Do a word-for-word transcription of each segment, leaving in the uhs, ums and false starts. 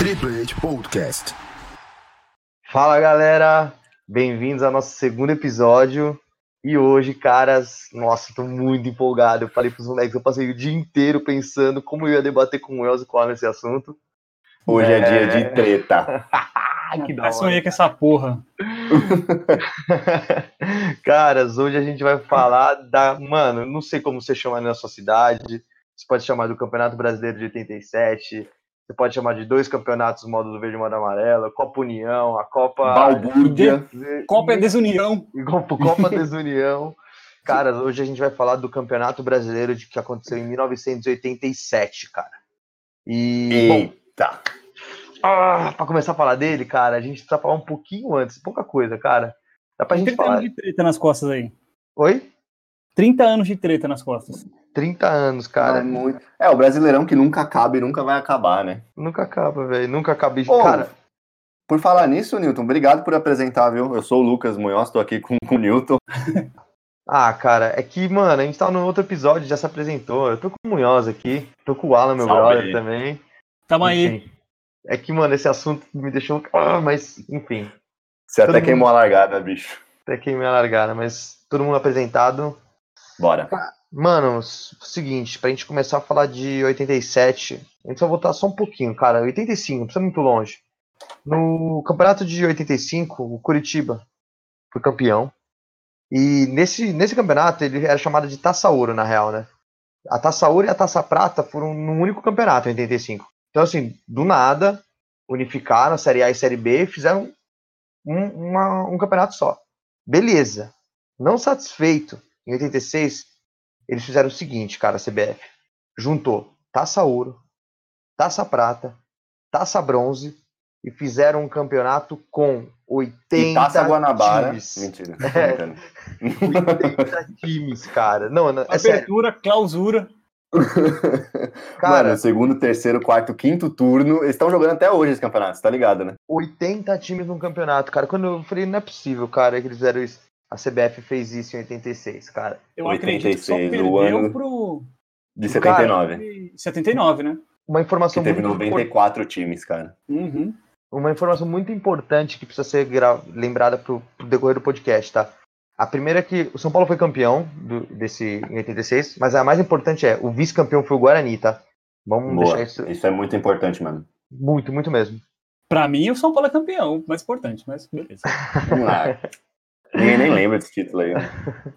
Triple H Podcast. Fala galera, bem-vindos ao nosso segundo episódio. E hoje, caras, nossa, tô muito empolgado. Eu falei pros moleques, eu passei o dia inteiro pensando como eu ia debater com o Elzo e com o Alan esse assunto. Hoje é, é dia de treta. Que da hora. Eu sonhei com essa porra. Caras, hoje a gente vai falar da... Mano, não sei como você chama na sua cidade. Você pode chamar do Campeonato Brasileiro de oitenta e sete. Você pode chamar de dois campeonatos, módulo verde e módulo amarelo, Copa União, a Copa... Balbúrdia. Copa Desunião. Copa, Copa Desunião. Caras, hoje a gente vai falar do Campeonato Brasileiro de que aconteceu em mil novecentos e oitenta e sete, cara. E... Eita! Bom, Ah, pra começar a falar dele, cara, a gente precisa falar um pouquinho antes, pouca coisa, cara. Dá pra gente falar. trinta anos de treta nas costas aí. Oi? trinta anos de treta nas costas. trinta anos, cara. Não, muito. É, o brasileirão que nunca acaba e nunca vai acabar, né? Nunca acaba, velho. Nunca acaba. Ô, cara, por falar nisso, Newton, obrigado por apresentar, viu? Eu sou o Lucas Munhoz, tô aqui com, com o Newton. Ah, cara, é que, mano, a gente tá no outro episódio, já se apresentou. Eu tô com o Munhoz aqui, tô com o Alan, meu Salve. brother, também. Tamo aí. É que, mano, esse assunto me deixou... Ah, mas, enfim. Você até queimou mundo... a largada, bicho. Até queimou a largada, mas todo mundo apresentado. Bora. Mano, seguinte, pra gente começar a falar de oitenta e sete, a gente vai voltar só um pouquinho, cara. oitenta e cinco, não precisa muito longe. No campeonato de oitenta e cinco, o Coritiba foi campeão. E nesse, nesse campeonato, ele era chamado de Taça Ouro, na real, né? A Taça Ouro e a Taça Prata foram num único campeonato em oitenta e cinco. Então, assim, do nada, unificaram a Série A e Série B e fizeram um, uma, um campeonato só. Beleza. Não satisfeito, em oitenta e seis, eles fizeram o seguinte, cara, a C B F. Juntou Taça Ouro, Taça Prata, Taça Bronze e fizeram um campeonato com oitenta e Taça Guanabara. Times. Mentira. É, oitenta times, cara. Não, não, é apertura, sério. Clausura. Cara, mano, segundo, terceiro, quarto, quinto turno, eles estão jogando até hoje esse campeonato, você tá ligado, né? oitenta times num campeonato, cara. Quando eu falei, não é possível, cara, que eles fizeram isso. A C B F fez isso em oitenta e seis, cara. Eu oitenta e seis, acredito que só perdeu ano pro... De setenta e nove. Cara, de setenta e nove, né? Uma informação que teve muito noventa e quatro import... times, cara. Uhum. Uma informação muito importante que precisa ser gra... lembrada pro, pro decorrer do podcast, tá? A primeira é que o São Paulo foi campeão do, desse, em oitenta e seis, mas a mais importante é, o vice-campeão foi o Guarani, tá? Vamos Boa. deixar isso... Isso é muito importante, mano. Muito, muito mesmo. Pra mim, o São Paulo é campeão, mais importante, mas beleza. Ninguém nem lembra desse título aí, né?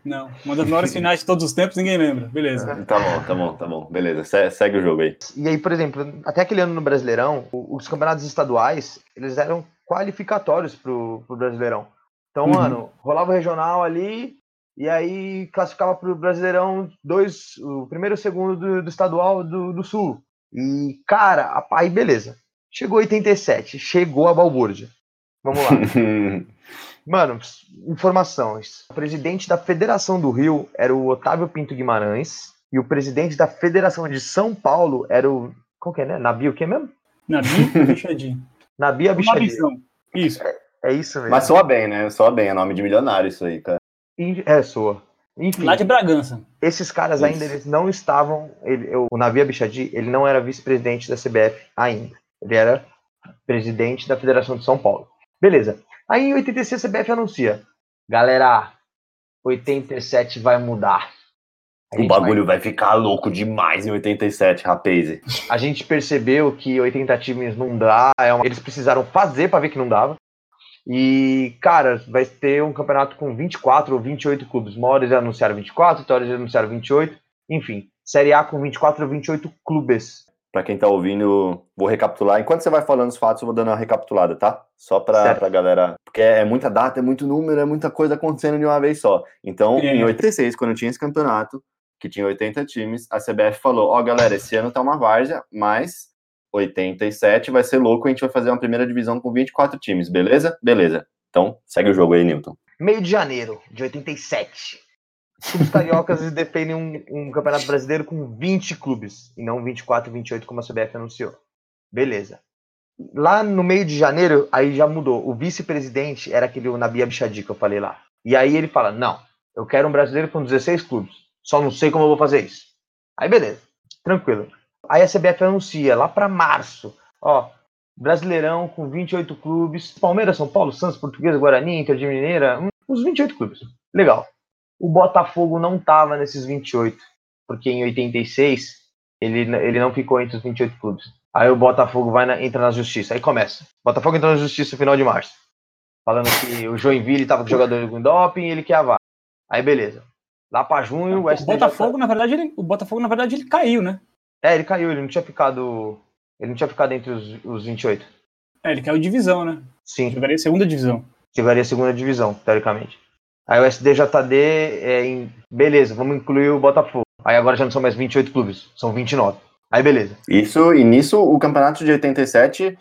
Não, uma das maiores finais de todos os tempos, ninguém lembra, beleza. Tá bom, tá bom, tá bom, beleza, Se, segue o jogo aí. E aí, por exemplo, até aquele ano no Brasileirão, os campeonatos estaduais, eles eram qualificatórios pro, pro Brasileirão. Então, uhum. mano, rolava o regional ali, e aí classificava pro Brasileirão dois, o primeiro e o segundo do, do estadual do, do Sul. E, cara, aí beleza. Chegou oitenta e sete, chegou a balbúrdia. Vamos lá. Mano, informações. O presidente da Federação do Rio era o Otávio Pinto Guimarães, e o presidente da Federação de São Paulo era o... Qual que é, né? Nabi, o que mesmo? Nabi Abi Chedid. Nabi Abi Chedid. Isso. É. É isso mesmo. Mas soa bem, né? Soa bem. É nome de milionário isso aí, cara. É, soa. Enfim. Lá de Bragança. Esses caras isso. ainda, eles não estavam... Ele, o Nabi Abi Chedid, ele não era vice-presidente da C B F ainda. Ele era presidente da Federação de São Paulo. Beleza. Aí em oitenta e seis a C B F anuncia. Galera, oitenta e sete vai mudar. O bagulho vai... vai ficar louco demais em oitenta e sete, rapaz. A gente percebeu que oitenta times não dá. É uma... Eles precisaram fazer pra ver que não dava. E, cara, vai ter um campeonato com vinte e quatro ou vinte e oito clubes. Uma hora eles anunciaram vinte e quatro, outra hora eles anunciaram vinte e oito. Enfim, Série A com vinte e quatro ou vinte e oito clubes. Pra quem tá ouvindo, vou recapitular. Enquanto você vai falando os fatos, eu vou dando uma recapitulada, tá? Só pra, pra galera... Porque é muita data, é muito número, é muita coisa acontecendo de uma vez só. Então, é. Em oitenta e seis, quando tinha esse campeonato, que tinha oitenta times, a C B F falou, ó, oh, galera, esse ano tá uma várzea, mas... oitenta e sete vai ser louco, a gente vai fazer uma primeira divisão com vinte e quatro times, beleza? Beleza. Então, segue o jogo aí, Newton. Meio de janeiro de oitenta e sete. Os clubes cariocas defendem um, um campeonato brasileiro com vinte clubes, e não vinte e quatro, vinte e oito, como a C B F anunciou. Beleza. Lá no meio de janeiro, aí já mudou. O vice-presidente era aquele Nabi Abi Chedid que eu falei lá. E aí ele fala, não, eu quero um brasileiro com dezesseis clubes, só não sei como eu vou fazer isso. Aí beleza, tranquilo. Aí a C B F anuncia, lá pra março, ó, Brasileirão com vinte e oito clubes, Palmeiras, São Paulo, Santos, Portuguesa, Guarani, Inter de Mineira, uns vinte e oito clubes. Legal. O Botafogo não estava nesses vinte e oito, porque em oitenta e seis ele, ele não ficou entre os vinte e oito clubes. Aí o Botafogo vai na, entra na justiça, aí começa. Botafogo entra na justiça no final de março, falando que o Joinville estava com jogador com doping e ele quer a vaga. Aí beleza. Lá para junho, o, o S T J D... Botafogo, na verdade, ele, o Botafogo, na verdade, ele caiu, né? É, ele caiu, ele não tinha ficado... Ele não tinha ficado entre os, os vinte e oito. É, ele caiu divisão, né? Sim. Jogaria segunda divisão. Jogaria segunda divisão, teoricamente. Aí o S D J D, é em... beleza, vamos incluir o Botafogo. Aí agora já não são mais vinte e oito clubes, são vinte e nove. Aí beleza. Isso, e nisso o campeonato de oitenta e sete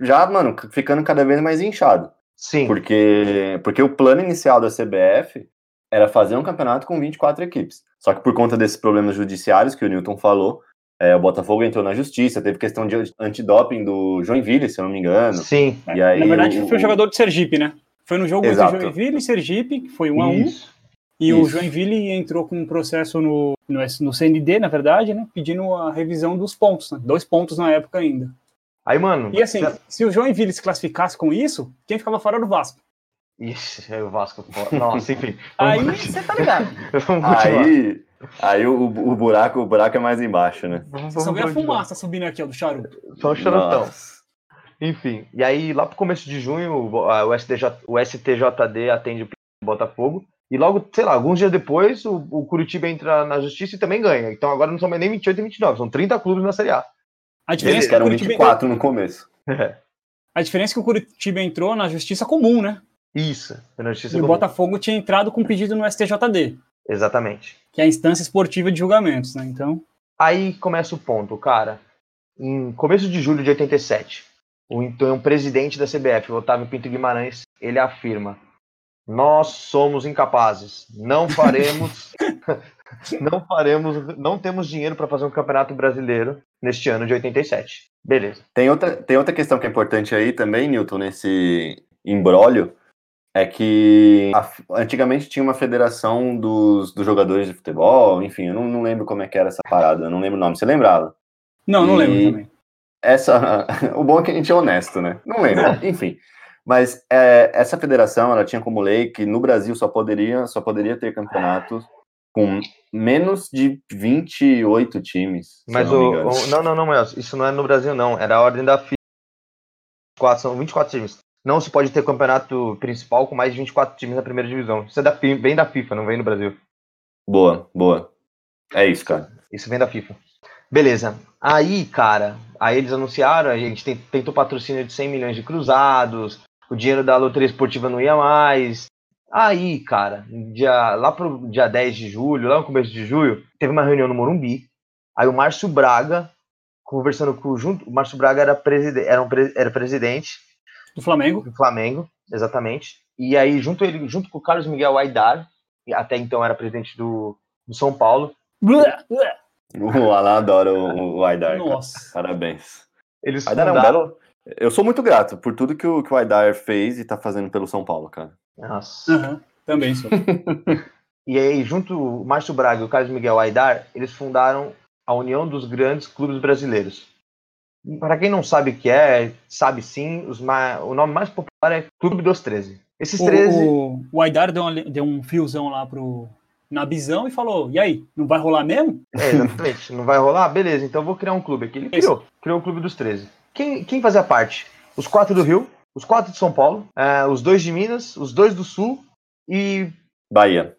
já, mano, ficando cada vez mais inchado. Sim. Porque, porque o plano inicial da C B F era fazer um campeonato com vinte e quatro equipes. Só que por conta desses problemas judiciários que o Newton falou, é, o Botafogo entrou na justiça, teve questão de antidoping do Joinville, se eu não me engano. Sim. E aí, na verdade, o... foi o jogador de Sergipe, né? Foi no jogo Exato. entre Joinville e Sergipe, que foi um a um. E Isso. o Joinville entrou com um processo no, no, no C N D, na verdade, né? Pedindo a revisão dos pontos, né? Dois pontos na época ainda. Aí, mano... E assim, já... se o Joinville se classificasse com isso, quem ficava fora era o Vasco. Ixi, aí o Vasco... Nossa, enfim. Aí você tá ligado. Vamos continuar. Aí... Aí o, o, buraco, o buraco é mais embaixo, né? Vamos, vamos Só ganha fumaça subindo aqui, ó, do charuto. Só o charutão. Enfim, e aí lá pro começo de junho, o, S D J, o S T J D atende o Botafogo. E logo, sei lá, alguns dias depois, o, o Coritiba entra na justiça e também ganha. Então agora não são nem vinte e oito e vinte e nove, são trinta clubes na Série A. A diferença é que eram vinte e quatro entrou... no começo. É. A diferença é que o Coritiba entrou na justiça comum, né? Isso, na justiça e comum. E o Botafogo tinha entrado com pedido no S T J D. Exatamente. Que é a instância esportiva de julgamentos, né? Então. Aí começa o ponto, cara. Em começo de julho de oitenta e sete, o então presidente da C B F, o Otávio Pinto Guimarães, ele afirma: nós somos incapazes, não faremos, não faremos, não temos dinheiro para fazer um campeonato brasileiro neste ano de oitenta e sete. Beleza. Tem outra, tem outra questão que é importante aí também, Newton, nesse imbróglio. É que a, antigamente tinha uma federação dos, dos jogadores de futebol, enfim, eu não, não lembro como é que era essa parada, eu não lembro o nome, você lembrava? Não, não e lembro também. Essa, o bom é que a gente é honesto, né? Não lembro, enfim. Mas é, essa federação, ela tinha como lei que no Brasil só poderia, só poderia ter campeonatos com menos de vinte e oito times. Mas não, o, o, não, não, não, Márcio, isso não é no Brasil, não, era a ordem da FIFA. São vinte e quatro times. Não se pode ter campeonato principal com mais de vinte e quatro times na primeira divisão. Isso é da, vem da FIFA, não vem do Brasil. Boa, boa. É isso, cara. Isso vem da FIFA. Beleza. Aí, cara, aí eles anunciaram, a gente tentou patrocínio de cem milhões de cruzados, o dinheiro da loteria esportiva não ia mais. Aí, cara, dia, lá pro dia dez de julho, lá no começo de julho, teve uma reunião no Morumbi. Aí o Márcio Braga, conversando com o junto, o Márcio Braga era, preside, era, um, era presidente... Do Flamengo. Do Flamengo, exatamente. E aí, junto, ele, junto com o Carlos Miguel Aidar, que até então era presidente do, do São Paulo. O Alan adora o, o Aidar. Nossa. Parabéns. Eles Aidar fundaram... é um belo... Eu sou muito grato por tudo que o, que o Aidar fez e tá fazendo pelo São Paulo, cara. Nossa. Uhum. Também sou. E aí, junto o Márcio Braga e o Carlos Miguel Aidar, eles fundaram a União dos Grandes Clubes Brasileiros. Para quem não sabe o que é, sabe sim, os ma... o nome mais popular é Clube dos treze. Esses treze... O, o Aidar deu, uma, deu um fiozão lá pro Nabizão e falou, e aí, não vai rolar mesmo? É, exatamente, não vai rolar? Beleza, então eu vou criar um clube aqui. Ele criou, criou o Clube dos treze. Quem, quem fazia parte? Os quatro do Rio, os quatro de São Paulo, é, os dois de Minas, os dois do Sul e... Bahia.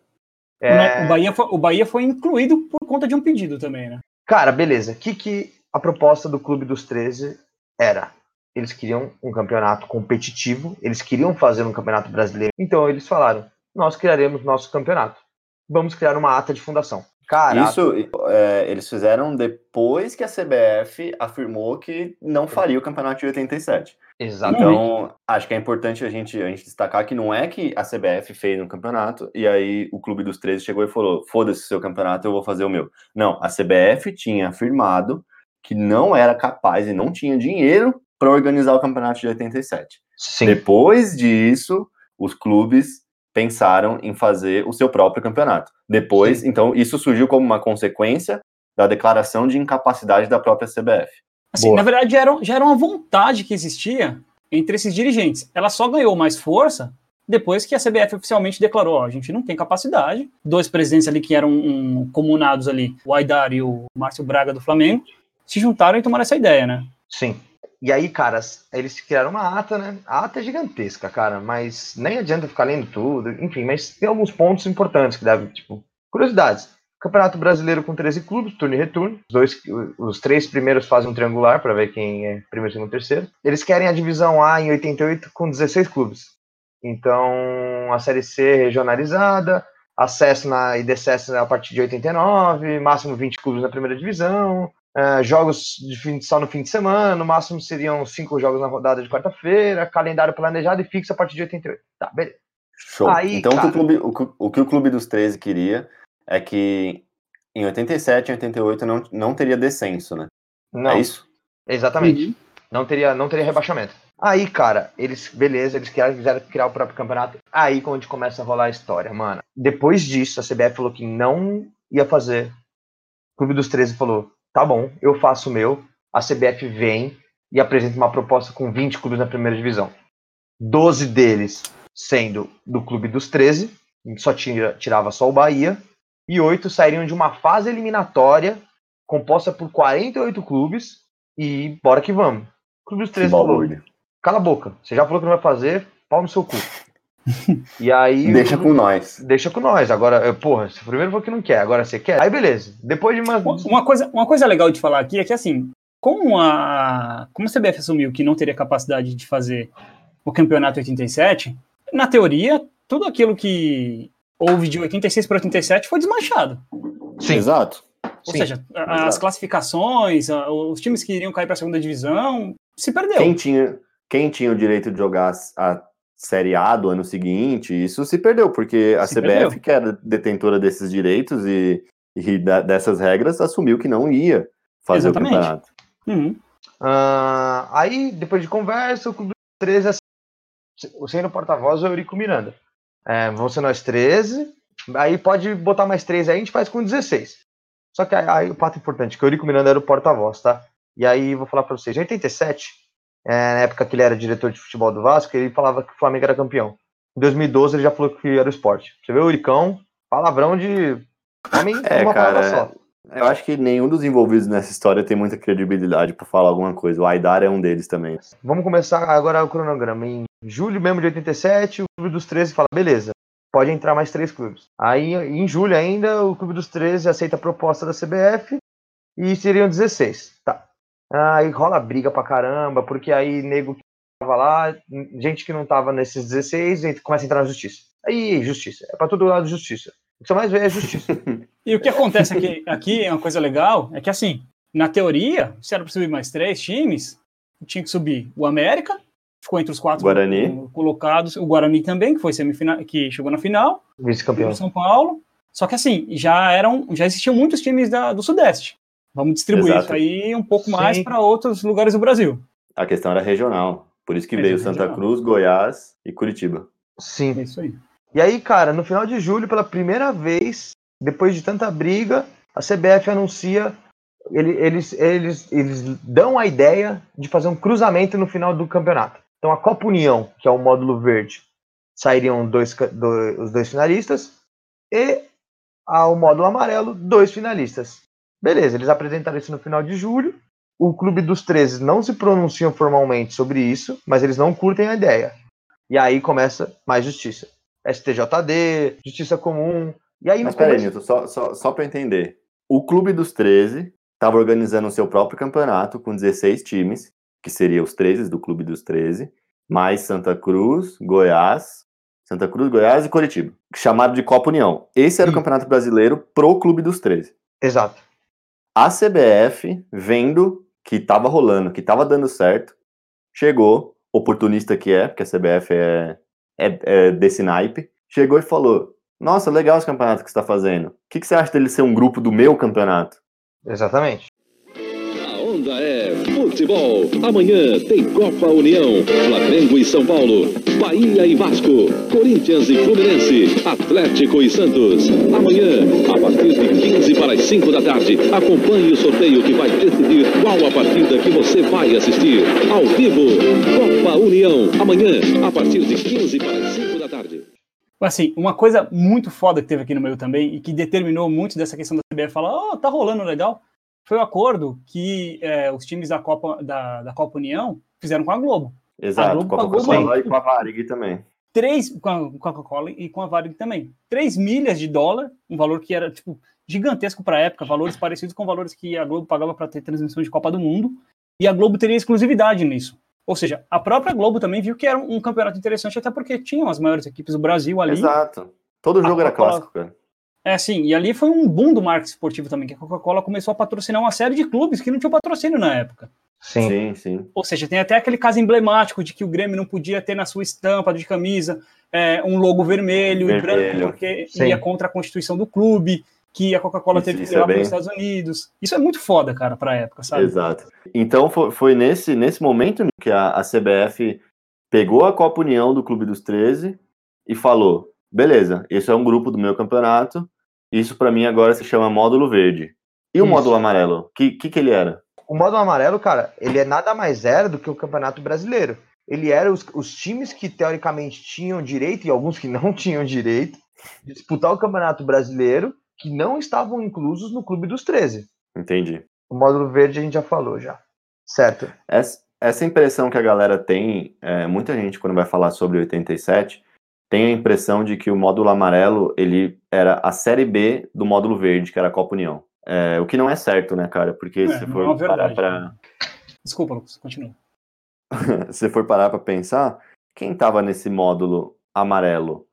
É... O, Bahia foi, o Bahia foi incluído por conta de um pedido também, né? Cara, beleza, o que que... A proposta do Clube dos treze era, eles queriam um campeonato competitivo, eles queriam fazer um campeonato brasileiro. Então eles falaram, nós criaremos nosso campeonato. Vamos criar uma ata de fundação. Caraca. Isso é, eles fizeram depois que a C B F afirmou que não faria o campeonato de oitenta e sete. Exato. Então acho que é importante a gente, a gente destacar que não é que a C B F fez um campeonato e aí o Clube dos treze chegou e falou, foda-se o seu campeonato, eu vou fazer o meu. Não, a C B F tinha afirmado que não era capaz e não tinha dinheiro para organizar o campeonato de oitenta e sete. Sim. Depois disso, os clubes pensaram em fazer o seu próprio campeonato. Depois, Sim. Então, isso surgiu como uma consequência da declaração de incapacidade da própria C B F. Assim, na verdade, já era, já era uma vontade que existia entre esses dirigentes. Ela só ganhou mais força depois que a C B F oficialmente declarou, ó, a gente não tem capacidade. Dois presidentes ali que eram um, comunados ali, o Aidar e o Márcio Braga do Flamengo, se juntaram e tomaram essa ideia, né? Sim. E aí, cara, eles criaram uma ata, né? A ata é gigantesca, cara, mas nem adianta ficar lendo tudo, enfim, mas tem alguns pontos importantes que devem, tipo, curiosidades. Campeonato Brasileiro com treze clubes, turno e retorno. Os, dois, os três primeiros fazem um triangular para ver quem é primeiro, segundo e terceiro. Eles querem a divisão A em oitenta e oito com dezesseis clubes. Então, a Série C regionalizada, acesso na, e decesso a partir de oitenta e nove, máximo vinte clubes na primeira divisão, uh, jogos de fim, só no fim de semana, no máximo seriam cinco jogos na rodada de quarta-feira, calendário planejado e fixo a partir de oitenta e oito. Tá, beleza. Show. Aí, então, cara, o, que o, clube, o, o que o Clube dos treze queria é que em oitenta e sete e oitenta e oito não, não teria descenso, né? Não. É isso? Exatamente. Uhum. Não teria, não teria rebaixamento. Aí, cara, eles, beleza, eles quiseram, quiseram criar o próprio campeonato. Aí, quando começa a rolar a história, mano. Depois disso, a C B F falou que não ia fazer. O Clube dos treze falou, tá bom, eu faço o meu. A C B F vem e apresenta uma proposta com vinte clubes na primeira divisão. doze deles sendo do Clube dos treze, só tira, tirava só o Bahia. E oito sairiam de uma fase eliminatória composta por quarenta e oito clubes e bora que vamos. O Clube dos treze falou, cala a boca, você já falou que não vai fazer, pau no seu cu. E aí deixa com nós. Deixa com nós. Agora, porra, você primeiro falou que não quer, agora você quer. Aí beleza. Depois de uma uma coisa, uma coisa legal de falar aqui é que assim, como a como a C B F assumiu que não teria capacidade de fazer o campeonato oitenta e sete, na teoria, tudo aquilo que houve de oitenta e seis para oitenta e sete foi desmanchado. Sim. Exato. Ou Sim. seja, as Exato. classificações, os times que iriam cair para a segunda divisão, se perdeu. Quem tinha, quem tinha o direito de jogar a Série A do ano seguinte, isso se perdeu, porque a se C B F, perdeu. que era detentora desses direitos e, e da, dessas regras, assumiu que não ia fazer Exatamente. o campeonato. Uhum. Uh, aí, depois de conversa, o Clube dos treze, sendo porta-voz, o Eurico Miranda. É, vão ser nós treze, aí pode botar mais três aí, a gente faz com dezesseis. Só que aí, aí o fato importante, que o Eurico Miranda era o porta-voz, tá? E aí vou falar pra vocês, em oitenta e sete, é, na época que ele era diretor de futebol do Vasco, ele falava que o Flamengo era campeão. Em dois mil e doze ele já falou que era o Sport. Você vê o Euricão, palavrão de... Homem, é, uma cara, só. Eu acho que nenhum dos envolvidos nessa história tem muita credibilidade pra falar alguma coisa, o Aidar é um deles também. Vamos começar agora o cronograma, em julho mesmo de oitenta e sete, o Clube dos treze fala, beleza, pode entrar mais três clubes. Aí, em julho ainda, o Clube dos treze aceita a proposta da C B F e seriam dezesseis. Tá. Aí rola briga pra caramba, porque aí nego que tava lá, gente que não tava nesses dezesseis, começa a entrar na justiça. Aí, justiça. É pra todo lado justiça. O que você mais vê é justiça. E o que acontece aqui, aqui é uma coisa legal, é que assim, na teoria, se era pra subir mais três times, tinha que subir o América, ficou entre os quatro Guarani. colocados, o Guarani também, que foi semifinal, que chegou na final, vice-campeão São Paulo. Só que assim, já eram, já existiam muitos times da, do Sudeste. Vamos distribuir Exato. isso aí um pouco Sim. mais para outros lugares do Brasil. A questão era regional, por isso que é veio regional. Santa Cruz, Goiás e Coritiba. Sim. É isso aí. E aí, cara, no final de julho, pela primeira vez, depois de tanta briga, a C B F anuncia eles, eles, eles, eles dão a ideia de fazer um cruzamento no final do campeonato. Então a Copa União, que é o módulo verde, sairiam dois, dois, os dois finalistas, e ao módulo amarelo, dois finalistas. Beleza, eles apresentaram isso no final de julho, o Clube dos treze não se pronunciam formalmente sobre isso, mas eles não curtem a ideia. E aí começa mais justiça. S T J D, justiça comum, e aí... Mas peraí, Newton, só, só, só para entender. O Clube dos treze estava organizando o seu próprio campeonato com dezesseis times, que seria os treze do Clube dos treze, mais Santa Cruz, Goiás, Santa Cruz, Goiás e Coritiba, chamado de Copa União. Esse era Sim. o Campeonato Brasileiro pro Clube dos treze. Exato. A C B F, vendo que estava rolando, que estava dando certo, chegou, oportunista que é, porque a C B F é, é, é desse naipe, chegou e falou, nossa, legal esse campeonato que você está fazendo. O que, que você acha dele ser um grupo do meu campeonato? Exatamente. A onda é... Futebol. Amanhã tem Copa União. Flamengo e São Paulo. Bahia e Vasco. Corinthians e Fluminense. Atlético e Santos. Amanhã, a partir de quinze para as cinco da tarde, acompanhe o sorteio que vai decidir qual a partida que você vai assistir. Ao vivo, Copa União. Amanhã, a partir de quinze para as cinco da tarde. Assim, uma coisa muito foda que teve aqui no meio também e que determinou muito dessa questão da C B F falar, ó, oh, tá rolando legal, foi o acordo que é, os times da Copa, da, da Copa União fizeram com a Globo. Exato, a Globo com a Coca-Cola e com a Varig também. Três, com a Coca-Cola e com a Varig também. Três milhas de dólar, um valor que era, tipo, gigantesco para a época, valores parecidos com valores que a Globo pagava para ter transmissão de Copa do Mundo, e a Globo teria exclusividade nisso. Ou seja, a própria Globo também viu que era um campeonato interessante, até porque tinham as maiores equipes do Brasil ali. Exato. Todo jogo era clássico, cara. É, sim. E ali foi um boom do marketing esportivo também, que a Coca-Cola começou a patrocinar uma série de clubes que não tinham patrocínio na época. Sim, sim, sim. Ou seja, tem até aquele caso emblemático de que o Grêmio não podia ter na sua estampa de camisa é, um logo vermelho, vermelho e branco, porque sim. ia contra a Constituição do clube, que a Coca-Cola isso, teve que levar é bem... para os Estados Unidos. Isso é muito foda, cara, para a época, sabe? Exato. Então foi, foi nesse, nesse momento que a, a C B F pegou a Copa União do Clube dos treze e falou, beleza, isso é um grupo do meu campeonato, isso para mim agora se chama módulo verde. E o isso. módulo amarelo? O que, que que ele era? O módulo amarelo, cara, ele é nada mais era do que o Campeonato Brasileiro. Ele era os, os times que teoricamente tinham direito, e alguns que não tinham direito, de disputar o Campeonato Brasileiro, que não estavam inclusos no Clube dos treze. Entendi. O módulo verde a gente já falou, já. Certo. Essa, essa impressão que a galera tem, é, muita gente quando vai falar sobre oitenta e sete, tem a impressão de que o módulo amarelo, ele era a série B do módulo verde, que era a Copa União. É, o que não é certo, né, cara? Porque é, se for é parar pra... Desculpa, Lucas, continua. Se for parar pra pensar, quem tava nesse módulo amarelo,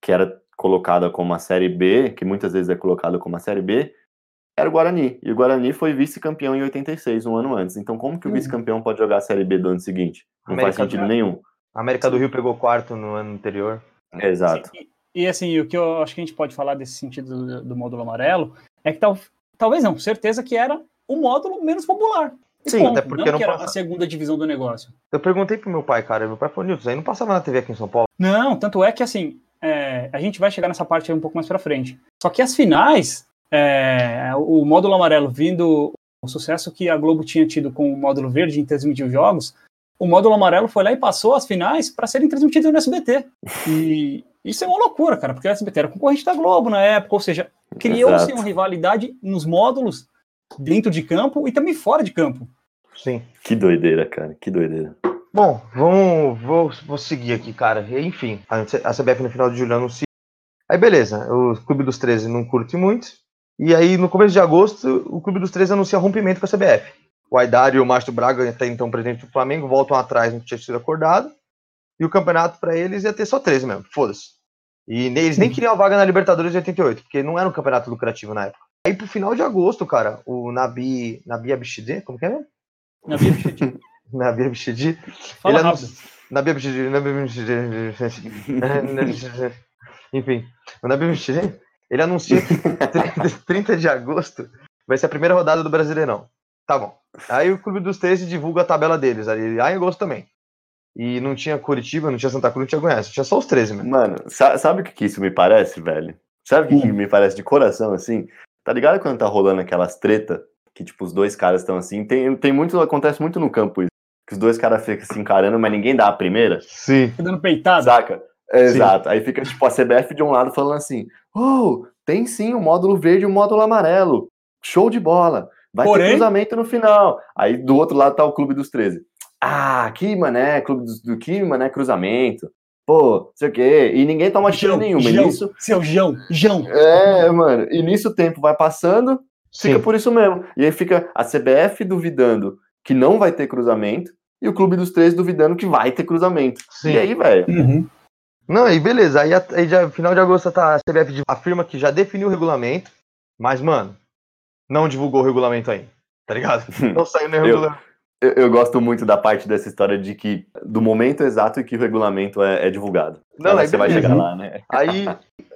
que era colocada como a Série B, que muitas vezes é colocada como a Série B, era o Guarani. E o Guarani foi vice-campeão em oitenta e seis, um ano antes. Então como que o vice-campeão pode jogar a Série B do ano seguinte? Não América faz sentido do... nenhum. A América do Sim. Rio pegou quarto no ano anterior. Exato. Sim. E assim, o que eu acho que a gente pode falar desse sentido do, do módulo amarelo é que tal, talvez não, certeza que era o módulo menos popular. E Sim, ponto, até porque não, não que era a segunda divisão do negócio. Eu perguntei pro meu pai, cara, meu pai falou, Newton, aí não passava na T V aqui em São Paulo? Não, tanto é que assim... É, a gente vai chegar nessa parte aí um pouco mais pra frente. Só que as finais, é, o módulo amarelo vindo, o sucesso que a Globo tinha tido com o módulo verde em transmitir os jogos, o módulo amarelo foi lá e passou as finais pra serem transmitidas no S B T. E isso é uma loucura, cara, porque o S B T era concorrente da Globo na época, ou seja, criou-se uma rivalidade nos módulos dentro de campo e também fora de campo. Sim. Que doideira, cara, que doideira. Bom, vamos, vou, vou seguir aqui, cara. Enfim, a C B F no final de julho anuncia. Aí beleza, o Clube dos treze não curte muito. E aí no começo de agosto, o Clube dos treze anuncia rompimento com a C B F. O Aidar e o Márcio Braga, até então presidente do Flamengo, voltam atrás no que tinha sido acordado. E o campeonato pra eles ia ter só treze mesmo, foda-se. E eles nem queriam a vaga na Libertadores de oitenta e oito, porque não era um campeonato lucrativo na época. Aí pro final de agosto, cara, o Nabi, Nabi Abi Chedid, como que é mesmo? Nabi Abi Chedid. Nabi Abi Chedid. Fala ele rápido. Nabi Abi Chedid. Nabi Abi Chedid. Enfim, o Nabi Abi Chedid, ele anuncia que trinta de agosto vai ser a primeira rodada do Brasileirão. Tá bom. Aí o Clube dos treze divulga a tabela deles ali, lá em agosto também. E não tinha Coritiba, não tinha Santa Cruz, não tinha Goiás, tinha só os treze mesmo. Mano, sabe o que isso me parece, velho? Sabe o que, hum. que me parece de coração, assim? Tá ligado quando tá rolando aquelas tretas que, tipo, os dois caras estão assim, tem, tem muito, acontece muito no campo isso. Que os dois caras ficam se encarando, mas ninguém dá a primeira. Sim. Fica dando peitada. Saca? Exato. Sim. Aí fica, tipo, a C B F de um lado falando assim, oh, tem sim o módulo verde e o módulo amarelo. Show de bola. Vai Porém... ter cruzamento no final. Aí do outro lado tá o Clube dos treze. Ah, que mané, Clube dos, do que mané, cruzamento. Pô, sei o quê. E ninguém toma tiro nenhuma. Jão, e nisso... Seu Jão, Jão. É, mano. E nisso o tempo vai passando, fica Sim. por isso mesmo. E aí fica a C B F duvidando que não vai ter cruzamento e o Clube dos treze duvidando que vai ter cruzamento. Sim. E aí, velho? Uhum. Não, e beleza. Aí, aí já, final de agosto tá, a C B F afirma que já definiu o regulamento, mas, mano, não divulgou o regulamento ainda. Tá ligado? Não saiu nem o regulamento. Eu, eu gosto muito da parte dessa história de que do momento exato em que o regulamento é, é divulgado. Não, aí, aí você vai chegar lá, né? Aí,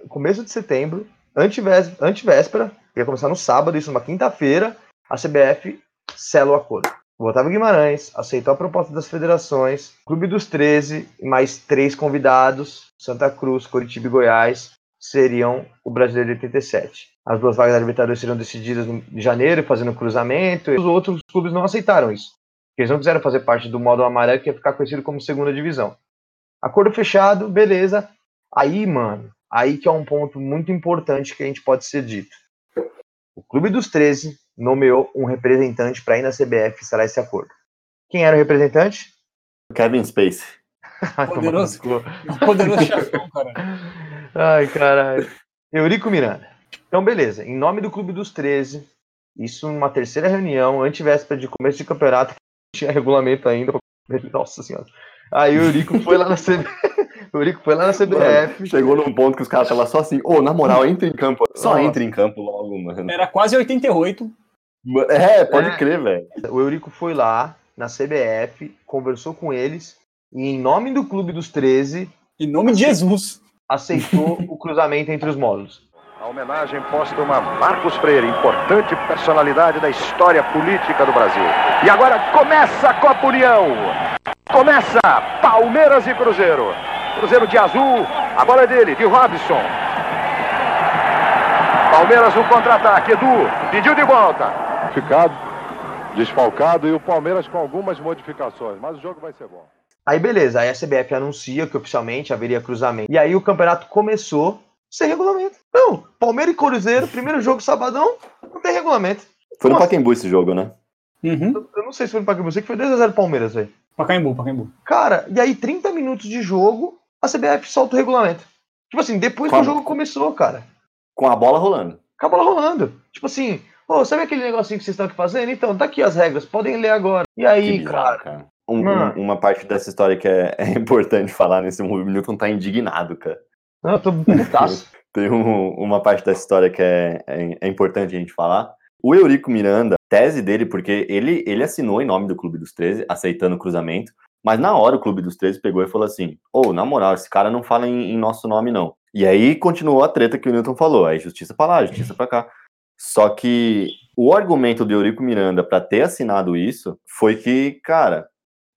começo de setembro, antevéspera, ia começar no sábado, isso numa quinta-feira, a C B F sela o acordo. O Otávio Guimarães aceitou a proposta das federações, Clube dos treze e mais três convidados, Santa Cruz, Coritiba e Goiás, seriam o Brasileiro de oitenta e sete. As duas vagas da Libertadores seriam decididas em janeiro, fazendo cruzamento, e os outros clubes não aceitaram isso. Eles não quiseram fazer parte do modo amarelo, que ia ficar conhecido como segunda divisão. Acordo fechado, beleza. Aí, mano, aí que é um ponto muito importante que a gente pode ser dito. O Clube dos treze nomeou um representante para ir na C B F e será esse acordo. Quem era o representante? Kevin Space. Poderoso, poderoso chefão, cara. Ai, caralho. Eurico Miranda. Então, beleza. Em nome do Clube dos treze, isso numa terceira reunião, antivéspera de começo de campeonato, não tinha regulamento ainda. Nossa senhora. Aí o Eurico foi lá na C B F. O Eurico foi lá na C B F. Mano, chegou num ponto que os caras estavam só assim, ô, oh, na moral, entra em campo. Só ah. entra em campo logo, mano. Era quase oitenta e oito. É, pode é. crer, velho. O Eurico foi lá na C B F, conversou com eles e em nome do Clube dos treze, em nome de Jesus, aceitou o cruzamento entre os módulos. A homenagem póstuma a Marcos Freire, importante personalidade da história política do Brasil. E agora começa a Copa União. Começa Palmeiras e Cruzeiro. Cruzeiro de azul, a bola é dele, de Robson. Palmeiras no contra-ataque, Edu pediu de volta. Ficado, desfalcado e o Palmeiras com algumas modificações, mas o jogo vai ser bom. Aí beleza, aí a C B F anuncia que oficialmente haveria cruzamento. E aí o campeonato começou sem regulamento. Não, Palmeiras e Cruzeiro, primeiro jogo sabadão, não tem regulamento. Foi no Pacaembu esse jogo, né? Uhum. Eu, eu não sei se foi no Pacaembu, sei que foi dois a zero Palmeiras, velho. Pacaembu, Pacaembu. Cara, e aí trinta minutos de jogo, a C B F solta o regulamento. Tipo assim, depois Como? que o jogo começou, cara. Com a bola rolando. Com a bola rolando. Tipo assim, oh, sabe aquele negocinho que vocês estão aqui fazendo? Então, tá aqui as regras, podem ler agora. E aí, que bizarro, cara... cara. Um, um, uma parte dessa história que é, é importante falar nesse momento, o Newton tá indignado, cara. Não, eu tô putaço. Tem um, uma parte dessa história que é, é, é importante a gente falar. O Eurico Miranda, tese dele, porque ele, ele assinou em nome do Clube dos treze, aceitando o cruzamento, mas na hora o Clube dos treze pegou e falou assim, ô, oh, na moral, esse cara não fala em, em nosso nome, não. E aí continuou a treta que o Newton falou, aí justiça pra lá, justiça pra cá. Só que o argumento do Eurico Miranda pra ter assinado isso foi que, cara,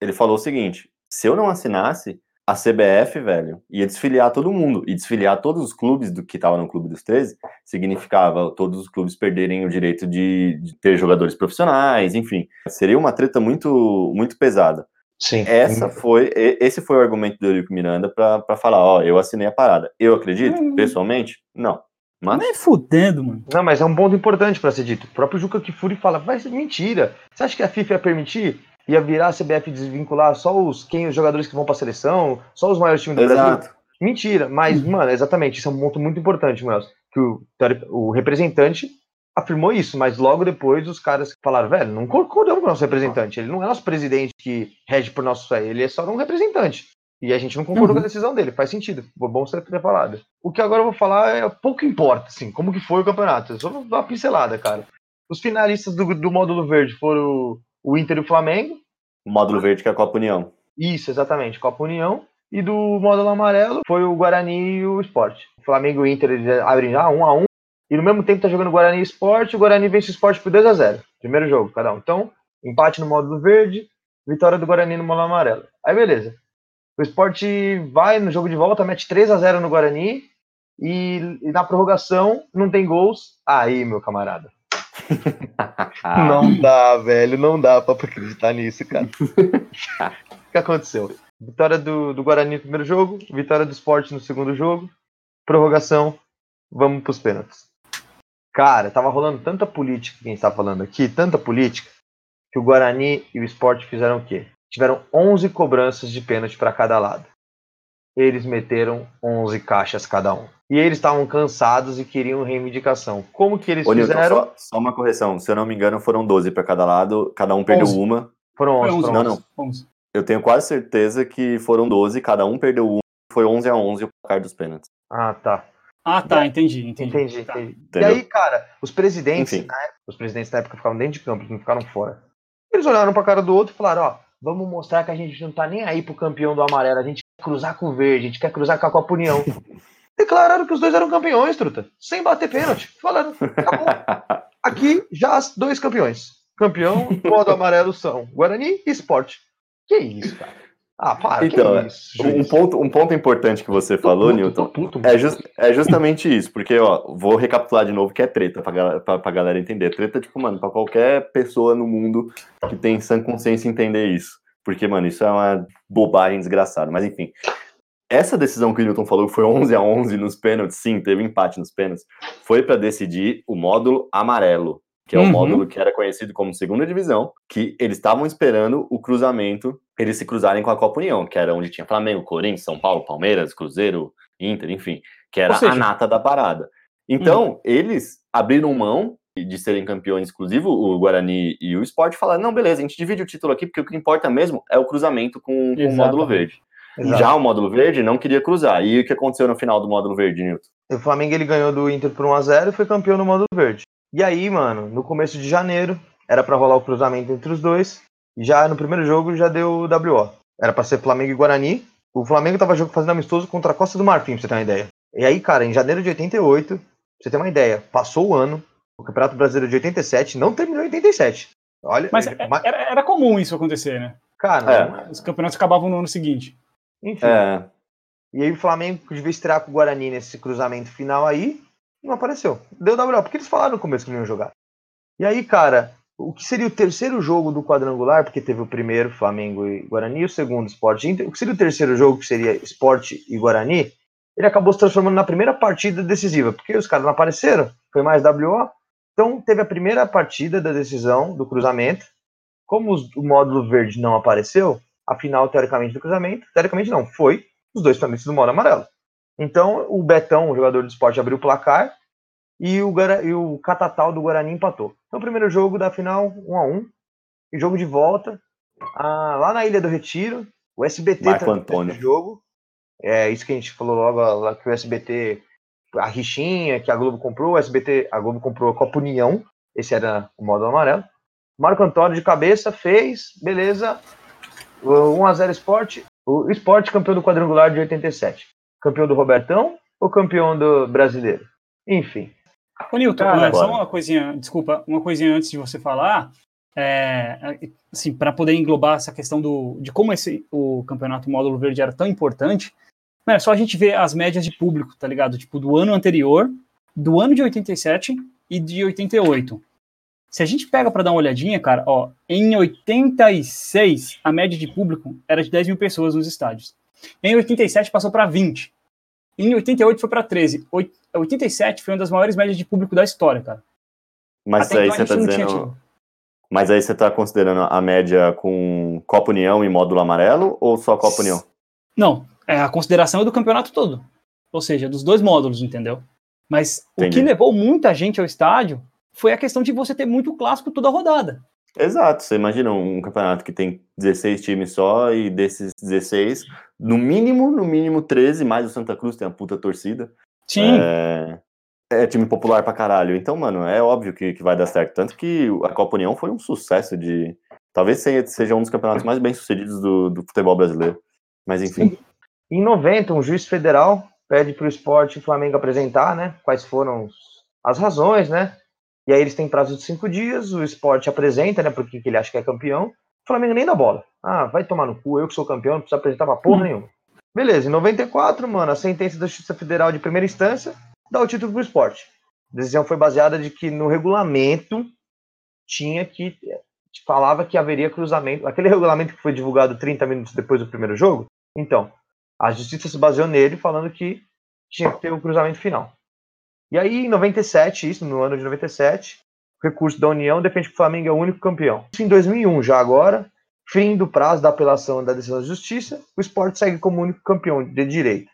ele falou o seguinte, se eu não assinasse, a C B F, velho, ia desfiliar todo mundo, e desfiliar todos os clubes do que tava no Clube dos treze, significava todos os clubes perderem o direito de, de ter jogadores profissionais, enfim. Seria uma treta muito, muito pesada. Sim. Essa foi, esse foi o argumento do Eurico Miranda pra, pra falar, ó, eu assinei a parada. Eu acredito, hum. pessoalmente, não. Mas... Não é fudendo, mano. Não, mas é um ponto importante pra ser dito. O próprio Juca Kfouri fala, vai ser mentira. Você acha que a FIFA ia permitir? Ia virar a C B F e desvincular só os, quem, os jogadores que vão pra seleção, só os maiores times do Exato. Brasil? Mentira, mas, uhum. mano, exatamente, isso é um ponto muito importante, Manoel, que o, o representante afirmou isso, mas logo depois os caras falaram, velho, não concordamos com o nosso representante, ele não é nosso presidente que rege por nosso, ele é só um representante, e a gente não concordou uhum. com a decisão dele, faz sentido, foi bom você ter falado. O que agora eu vou falar é, pouco importa, assim, como que foi o campeonato, eu só vou dar uma pincelada, cara. Os finalistas do, do módulo verde foram o Inter e o Flamengo. O módulo verde que é a Copa União. Isso, exatamente, Copa União. E do módulo amarelo foi o Guarani e o Sport. O Flamengo e o Inter eles abrem já um a um. E no mesmo tempo tá jogando o Guarani e o Sport. O Guarani vence o Sport por dois a zero. Primeiro jogo, cada um. Então, empate no módulo verde, vitória do Guarani no módulo amarelo. Aí beleza. O Sport vai no jogo de volta, mete três a zero no Guarani. E, e na prorrogação, não tem gols. Aí, meu camarada. Não dá, velho, não dá pra acreditar nisso, cara. O que aconteceu? Vitória do, do Guarani no primeiro jogo, vitória do Sport no segundo jogo, prorrogação, vamos pros pênaltis. Cara, tava rolando tanta política, quem tá falando aqui, tanta política, que o Guarani e o Sport fizeram o quê? Tiveram onze cobranças de pênalti pra cada lado. Eles meteram onze caixas cada um. E eles estavam cansados e queriam reivindicação. Como que eles Ô, fizeram? Newton, só, só uma correção. Se eu não me engano, foram doze para cada lado. Cada um onze. Perdeu uma. Foram onze. onze. Não, não. onze. Eu tenho quase certeza que foram doze. Cada um perdeu uma. Foi onze a onze o placar dos pênaltis. Ah, tá. Ah, tá. Entendi, entendi. Entendi, tá. entendi. E aí, cara, os presidentes, na época, os presidentes da época ficaram dentro de campo, não ficaram fora. Eles olharam pra cara do outro e falaram, ó, vamos mostrar que a gente não tá nem aí pro campeão do amarelo. A gente quer cruzar com o verde, a gente quer cruzar com a Copa União. Declararam que os dois eram campeões, truta. Sem bater pênalti. Falaram, acabou. Aqui, já dois campeões. Campeão, modo amarelo são Guarani e Sport. Que isso, cara? Ah, para. Então, é isso, um, ponto, um ponto importante que você falou, puto, Newton, puto, puto, é, just, é justamente isso. Porque, ó, vou recapitular de novo que é treta, pra, pra, pra galera entender. Treta, tipo, mano, pra qualquer pessoa no mundo que tem sã consciência entender isso. Porque, mano, isso é uma bobagem desgraçada. Mas, enfim, essa decisão que o Newton falou, que foi onze a onze nos pênaltis, sim, teve empate nos pênaltis, foi pra decidir o módulo amarelo, que é o uhum. módulo que era conhecido como segunda divisão, que eles estavam esperando o cruzamento, eles se cruzarem com a Copa União, que era onde tinha Flamengo, Corinthians, São Paulo, Palmeiras, Cruzeiro, Inter, enfim, que era seja... a nata da parada. Então, uhum. eles abriram mão de serem campeões exclusivo, o Guarani e o Sport, falaram, não, beleza, a gente divide o título aqui, porque o que importa mesmo é o cruzamento com, com o módulo verde. Exato. Já o módulo verde não queria cruzar. E o que aconteceu no final do módulo verde, Newton? O Flamengo, ele ganhou do Inter por um a zero e foi campeão no módulo verde. E aí, mano, no começo de janeiro, era pra rolar o cruzamento entre os dois. Já no primeiro jogo, já deu W O. Era pra ser Flamengo e Guarani. O Flamengo tava jogo fazendo amistoso contra a Costa do Marfim, pra você ter uma ideia. E aí, cara, em janeiro de oitenta e oito, pra você ter uma ideia, passou o ano. O Campeonato Brasileiro de oitenta e sete não terminou em oitenta e sete. Olha, mas era, era comum isso acontecer, né? Cara, é. Os campeonatos acabavam no ano seguinte. Enfim. É. E aí o Flamengo devia estrear com o Guarani nesse cruzamento final aí. Não apareceu. Deu W O, porque eles falaram no começo que não iam jogar. E aí, cara, o que seria o terceiro jogo do quadrangular, porque teve o primeiro, Flamengo e Guarani, o segundo, Sport e Inter, o que seria o terceiro jogo, que seria Sport e Guarani, ele acabou se transformando na primeira partida decisiva, porque os caras não apareceram, foi mais W O, então teve a primeira partida da decisão do cruzamento, como os, o módulo verde não apareceu, a final, teoricamente, do cruzamento, teoricamente não, foi os dois cruzamentos do módulo amarelo. Então, o Betão, o jogador do Sport, abriu o placar e o, Guara... e o Catatal do Guarani empatou. Então, o primeiro jogo da final, um a um. E jogo de volta, a... lá na Ilha do Retiro, o S B T também fez o jogo. É isso que a gente falou logo, lá que o S B T, a rixinha que a Globo comprou, o S B T, a Globo comprou a Copa União, esse era o módulo amarelo. Marco Antônio de cabeça, fez, beleza, um a zero Sport, o Sport campeão do quadrangular de oitenta e sete. Campeão do Robertão ou campeão do brasileiro? Enfim. Ô, Newton, ah, só uma coisinha, desculpa, uma coisinha antes de você falar, é, assim, para poder englobar essa questão do, de como esse, o campeonato módulo verde era tão importante, é só a gente ver as médias de público, tá ligado? Tipo, do ano anterior, do ano de oitenta e sete e de oitenta e oito. Se a gente pega para dar uma olhadinha, cara, ó, em oitenta e seis, a média de público era de dez mil pessoas nos estádios. Em oitenta e sete passou para vinte. Em oitenta e oito foi para treze. oitenta e sete foi uma das maiores médias de público da história, cara. Mas aí você tá dizendo... Mas aí você tá considerando a média com Copa União e módulo amarelo ou só Copa União? Não, é a consideração é do campeonato todo. Ou seja, dos dois módulos, entendeu? Mas Entendi. O que levou muita gente ao estádio foi a questão de você ter muito clássico toda a rodada. Exato, você imagina um campeonato que tem dezesseis times só e desses dezesseis, no mínimo, no mínimo treze, mais o Santa Cruz tem a puta torcida. Sim. É, é time popular pra caralho. Então, mano, é óbvio que, que vai dar certo. Tanto que a Copa União foi um sucesso de... Talvez seja um dos campeonatos mais bem sucedidos do, do futebol brasileiro. Mas, enfim. Em noventa, um juiz federal pede pro Sport e Flamengo apresentar, né, quais foram as razões, né? E aí eles têm prazo de cinco dias, o Sport apresenta, né, porque ele acha que é campeão, o Flamengo nem dá bola. Ah, vai tomar no cu, eu que sou campeão, não precisa apresentar pra porra nenhuma. Beleza, em noventa e quatro, mano, a sentença da Justiça Federal de primeira instância dá o título pro Sport. A decisão foi baseada de que no regulamento tinha que, falava que haveria cruzamento, aquele regulamento que foi divulgado trinta minutos depois do primeiro jogo, então, a Justiça se baseou nele falando que tinha que ter o cruzamento final. E aí, em noventa e sete, isso no ano de noventa e sete, o recurso da União defende que o Flamengo é o único campeão. Isso em dois mil e um, já agora, fim do prazo da apelação da decisão da Justiça, o Sport segue como único campeão de direito.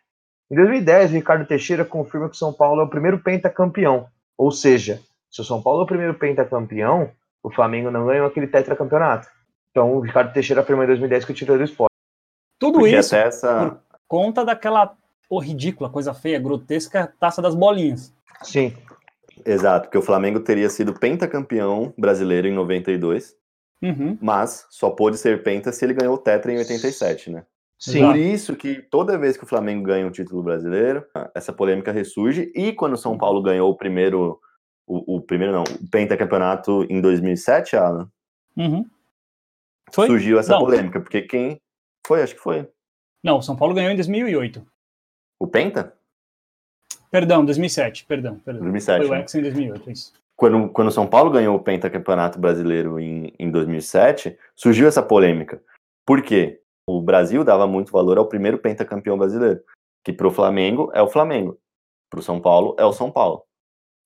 Em dois mil e dez, Ricardo Teixeira confirma que o São Paulo é o primeiro pentacampeão. Ou seja, se o São Paulo é o primeiro pentacampeão, o Flamengo não ganhou aquele tetracampeonato. Então, o Ricardo Teixeira afirma em dois mil e dez que o título é do Sport. Tudo Porque isso essa... por conta daquela oh, ridícula, coisa feia, grotesca taça das bolinhas. Sim. Exato, porque o Flamengo teria sido pentacampeão brasileiro em noventa e dois, uhum. mas só pôde ser penta se ele ganhou o tetra em oitenta e sete, né? Sim. Por isso que toda vez que o Flamengo ganha um título brasileiro, essa polêmica ressurge, e quando o São Paulo ganhou o primeiro, O, o primeiro não, o pentacampeonato em dois mil e sete, Alan. Uhum. Foi? Surgiu essa não. polêmica, porque quem foi, acho que foi. Não, o São Paulo ganhou em dois mil e oito. O penta? Perdão, dois mil e sete, perdão. perdão. dois mil e sete, foi o Hexa, né? Em dois mil e oito, isso. Quando, quando o São Paulo ganhou o pentacampeonato brasileiro em, em dois mil e sete, surgiu essa polêmica. Por quê? O Brasil dava muito valor ao primeiro pentacampeão brasileiro, que pro Flamengo é o Flamengo, pro São Paulo é o São Paulo.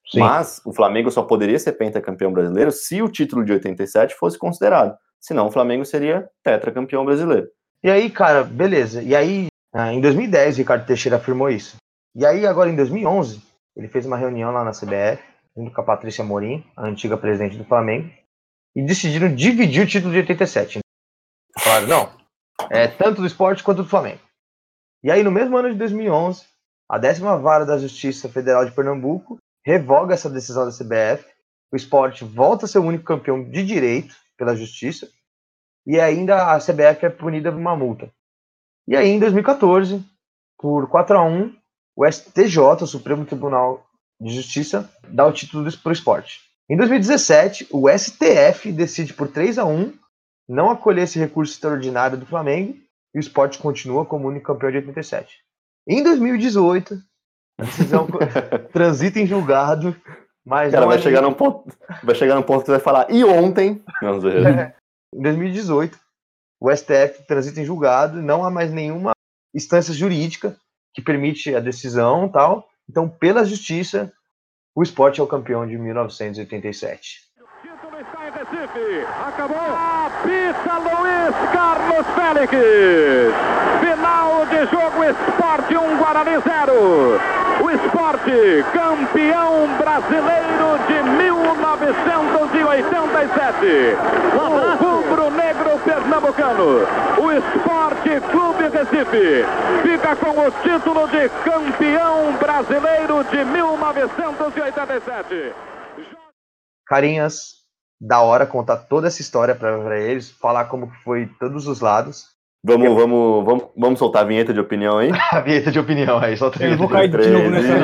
Sim. Mas o Flamengo só poderia ser pentacampeão brasileiro se o título de oitenta e sete fosse considerado. Senão o Flamengo seria tetracampeão brasileiro. E aí, cara, beleza. E aí, em dois mil e dez, Ricardo Teixeira afirmou isso. E aí, agora em dois mil e onze, ele fez uma reunião lá na C B F, junto com a Patrícia Morim, a antiga presidente do Flamengo, e decidiram dividir o título de oitenta e sete. Claro, não. É tanto do Sport quanto do Flamengo. E aí, no mesmo ano de dois mil e onze, a décima vara da Justiça Federal de Pernambuco revoga essa decisão da C B F, o Sport volta a ser o único campeão de direito pela Justiça, e ainda a C B F é punida por uma multa. E aí, em dois mil e quatorze, por quatro a um, o S T J, o Supremo Tribunal de Justiça, dá o título para o Sport. Em dois mil e dezessete, o S T F decide por três a um não acolher esse recurso extraordinário do Flamengo, e o Sport continua como único campeão de oitenta e sete. Em dois mil e dezoito, a decisão transita em julgado, mas... Cara, vai, é... chegar num ponto, vai chegar num ponto que você vai falar, e ontem? Não, é, em dois mil e dezoito, o S T F transita em julgado, não há mais nenhuma instância jurídica que permite a decisão e tal. Então, pela justiça, o Sport é o campeão de mil novecentos e oitenta e sete. O título está em Recife. Acabou. Apita Luiz Carlos Félix. Final de jogo, Sport um, Guarani zero. O Sport, campeão brasileiro de mil novecentos e oitenta e sete. O rubro-negro pernambucano, o Sport Clube Recife, fica com o título de campeão brasileiro de mil novecentos e oitenta e sete. Carinhas, da hora contar toda essa história para eles, falar como foi todos os lados. Vamos, eu... vamos, vamos, vamos soltar a vinheta de opinião aí? A vinheta de opinião aí, solta a vinheta. Eu não vou cair de novo nessa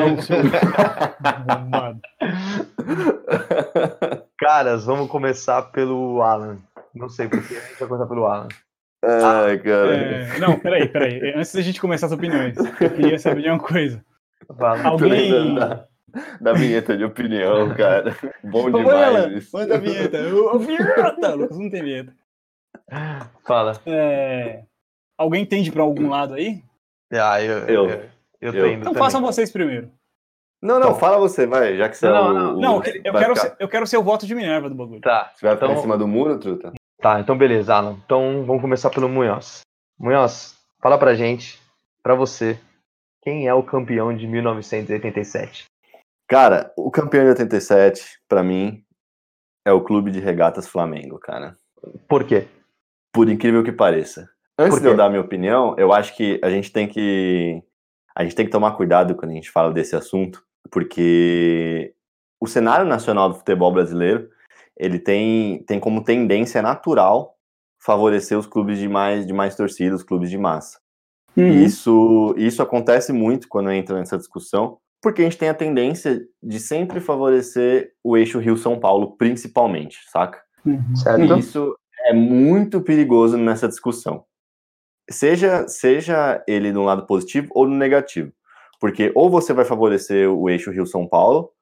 não. Caras, vamos começar pelo Alan. Não sei porquê, a gente vai começar pelo Alan. Ai, cara. É, não, peraí, peraí. Antes da gente começar as opiniões, eu queria saber de uma coisa. Fala, alguém... Da, da vinheta de opinião, cara. Bom demais. Manda a vinheta. O, a vinheta, Lucas, não tem vinheta. Fala. É... Alguém tende pra algum lado aí? Ah, eu, eu, eu, eu, eu tendo. Então também. Façam vocês primeiro. Não, não, fala você, vai, já que você não, é o... Não, não, não eu, quero ser, eu quero ser o voto de Minerva do bagulho. Tá. Você vai então... pra cima do muro, Truta? Tá, então beleza, Alan. Então vamos começar pelo Munhoz. Munhoz, fala pra gente, pra você, quem é o campeão de mil novecentos e oitenta e sete? Cara, o campeão de oitenta e sete, pra mim, é o Clube de Regatas Flamengo, cara. Por quê? Por incrível que pareça. Antes de eu dar a minha opinião, eu acho que a gente tem que... A gente tem que tomar cuidado quando a gente fala desse assunto, porque o cenário nacional do futebol brasileiro, ele tem, tem como tendência natural favorecer os clubes de mais, de mais torcida, os clubes de massa. Uhum. Isso, isso acontece muito quando entra nessa discussão, porque a gente tem a tendência de sempre favorecer o eixo Rio-São Paulo, principalmente, saca? Uhum. Certo? Isso é muito perigoso nessa discussão. Seja, seja ele no lado positivo ou no negativo. Porque ou você vai favorecer o eixo Rio-São Paulo,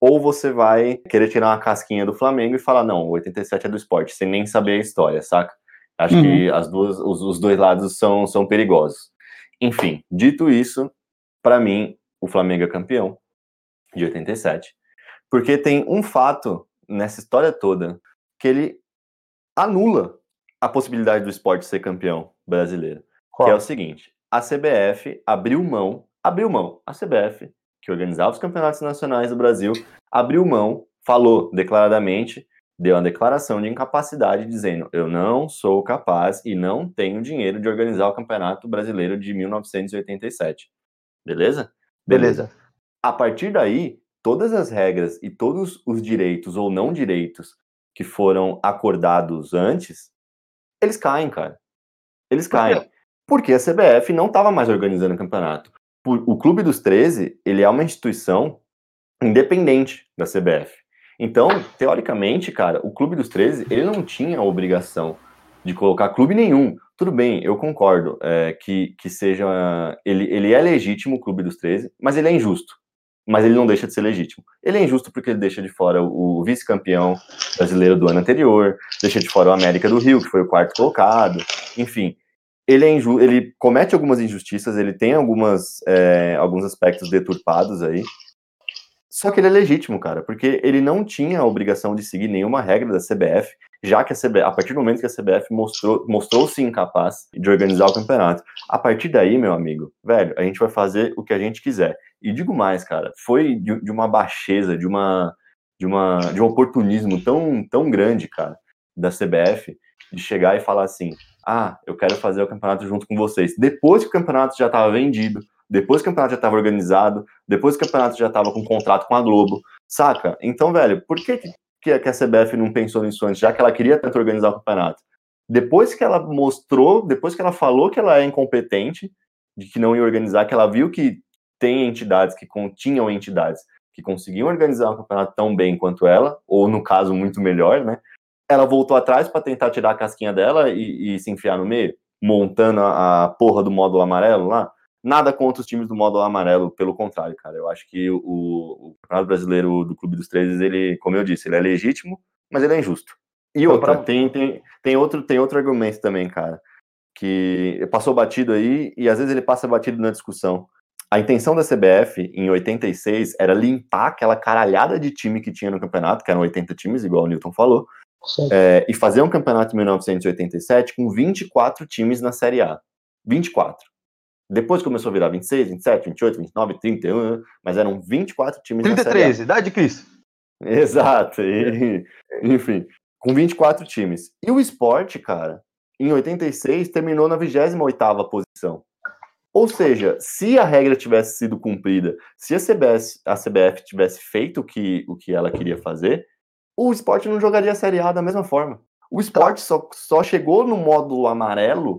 ou você vai querer tirar uma casquinha do Flamengo e falar, não, o oitenta e sete é do Sport, sem nem saber a história, saca? Acho uhum. que as duas, os, os dois lados são, são perigosos. Enfim, dito isso, pra mim, o Flamengo é campeão de oitenta e sete. Porque tem um fato nessa história toda que ele anula a possibilidade do Sport ser campeão brasileiro. Qual? Que é o seguinte, a C B F abriu mão Abriu mão, a C B F, que organizava os campeonatos nacionais do Brasil, abriu mão, falou declaradamente, deu uma declaração de incapacidade dizendo, eu não sou capaz e não tenho dinheiro de organizar o Campeonato Brasileiro de mil novecentos e oitenta e sete. Beleza? Beleza. Beleza. A partir daí, todas as regras e todos os direitos ou não direitos que foram acordados antes, eles caem, cara. Eles caem. Por quê? Porque a C B F não estava mais organizando o campeonato. O Clube dos treze, ele é uma instituição independente da C B F. Então, teoricamente, cara, o Clube dos treze, ele não tinha a obrigação de colocar clube nenhum. Tudo bem, eu concordo é, que, que seja... Ele, ele é legítimo, o Clube dos treze, mas ele é injusto. Mas ele não deixa de ser legítimo. Ele é injusto porque ele deixa de fora o vice-campeão brasileiro do ano anterior, deixa de fora o América do Rio, que foi o quarto colocado, enfim. Ele, é inju- ele comete algumas injustiças, ele tem algumas, é, alguns aspectos deturpados aí. Só que ele é legítimo, cara, porque ele não tinha a obrigação de seguir nenhuma regra da C B F, já que a C B F, a partir do momento que a C B F mostrou, mostrou-se incapaz de organizar o campeonato. A partir daí, meu amigo, velho, a gente vai fazer o que a gente quiser. E digo mais, cara, foi de, de uma baixeza, de, uma, de, uma, de um oportunismo tão, tão grande, cara, da C B F, de chegar e falar assim, ah, eu quero fazer o campeonato junto com vocês. Depois que o campeonato já estava vendido, depois que o campeonato já estava organizado, depois que o campeonato já estava com contrato com a Globo, saca? Então, velho, por que, que a C B F não pensou nisso antes, já que ela queria tanto organizar o campeonato? Depois que ela mostrou, depois que ela falou que ela é incompetente, de que não ia organizar, que ela viu que tem entidades, que continham entidades que conseguiam organizar um campeonato tão bem quanto ela, ou no caso, muito melhor, né? Ela voltou atrás para tentar tirar a casquinha dela e, e se enfiar no meio, montando a, a porra do módulo amarelo lá. Nada contra os times do módulo amarelo, pelo contrário, cara. Eu acho que o, o Campeonato Brasileiro do Clube dos treze, ele, como eu disse, ele é legítimo, mas ele é injusto. E outra, tem, tem, tem, outro, tem outro argumento também, cara, que passou batido aí, e às vezes ele passa batido na discussão. A intenção da C B F, em oitenta e seis, era limpar aquela caralhada de time que tinha no campeonato, que eram oitenta times, igual o Newton falou, é, e fazer um campeonato em mil novecentos e oitenta e sete com vinte e quatro times na Série A. vinte e quatro. Depois começou a virar vinte e seis, vinte e sete, vinte e oito, vinte e nove, trinta e um, mas eram vinte e quatro times trinta e três, na Série A. Idade de Cristo. Exato. E, enfim, com vinte e quatro times. E o Sport, cara, em oitenta e seis, terminou na vigésima oitava posição. Ou seja, se a regra tivesse sido cumprida, se a C B F, a C B F tivesse feito o que, o que ela queria fazer, o Sport não jogaria a Série A da mesma forma. O Sport só, só chegou no módulo amarelo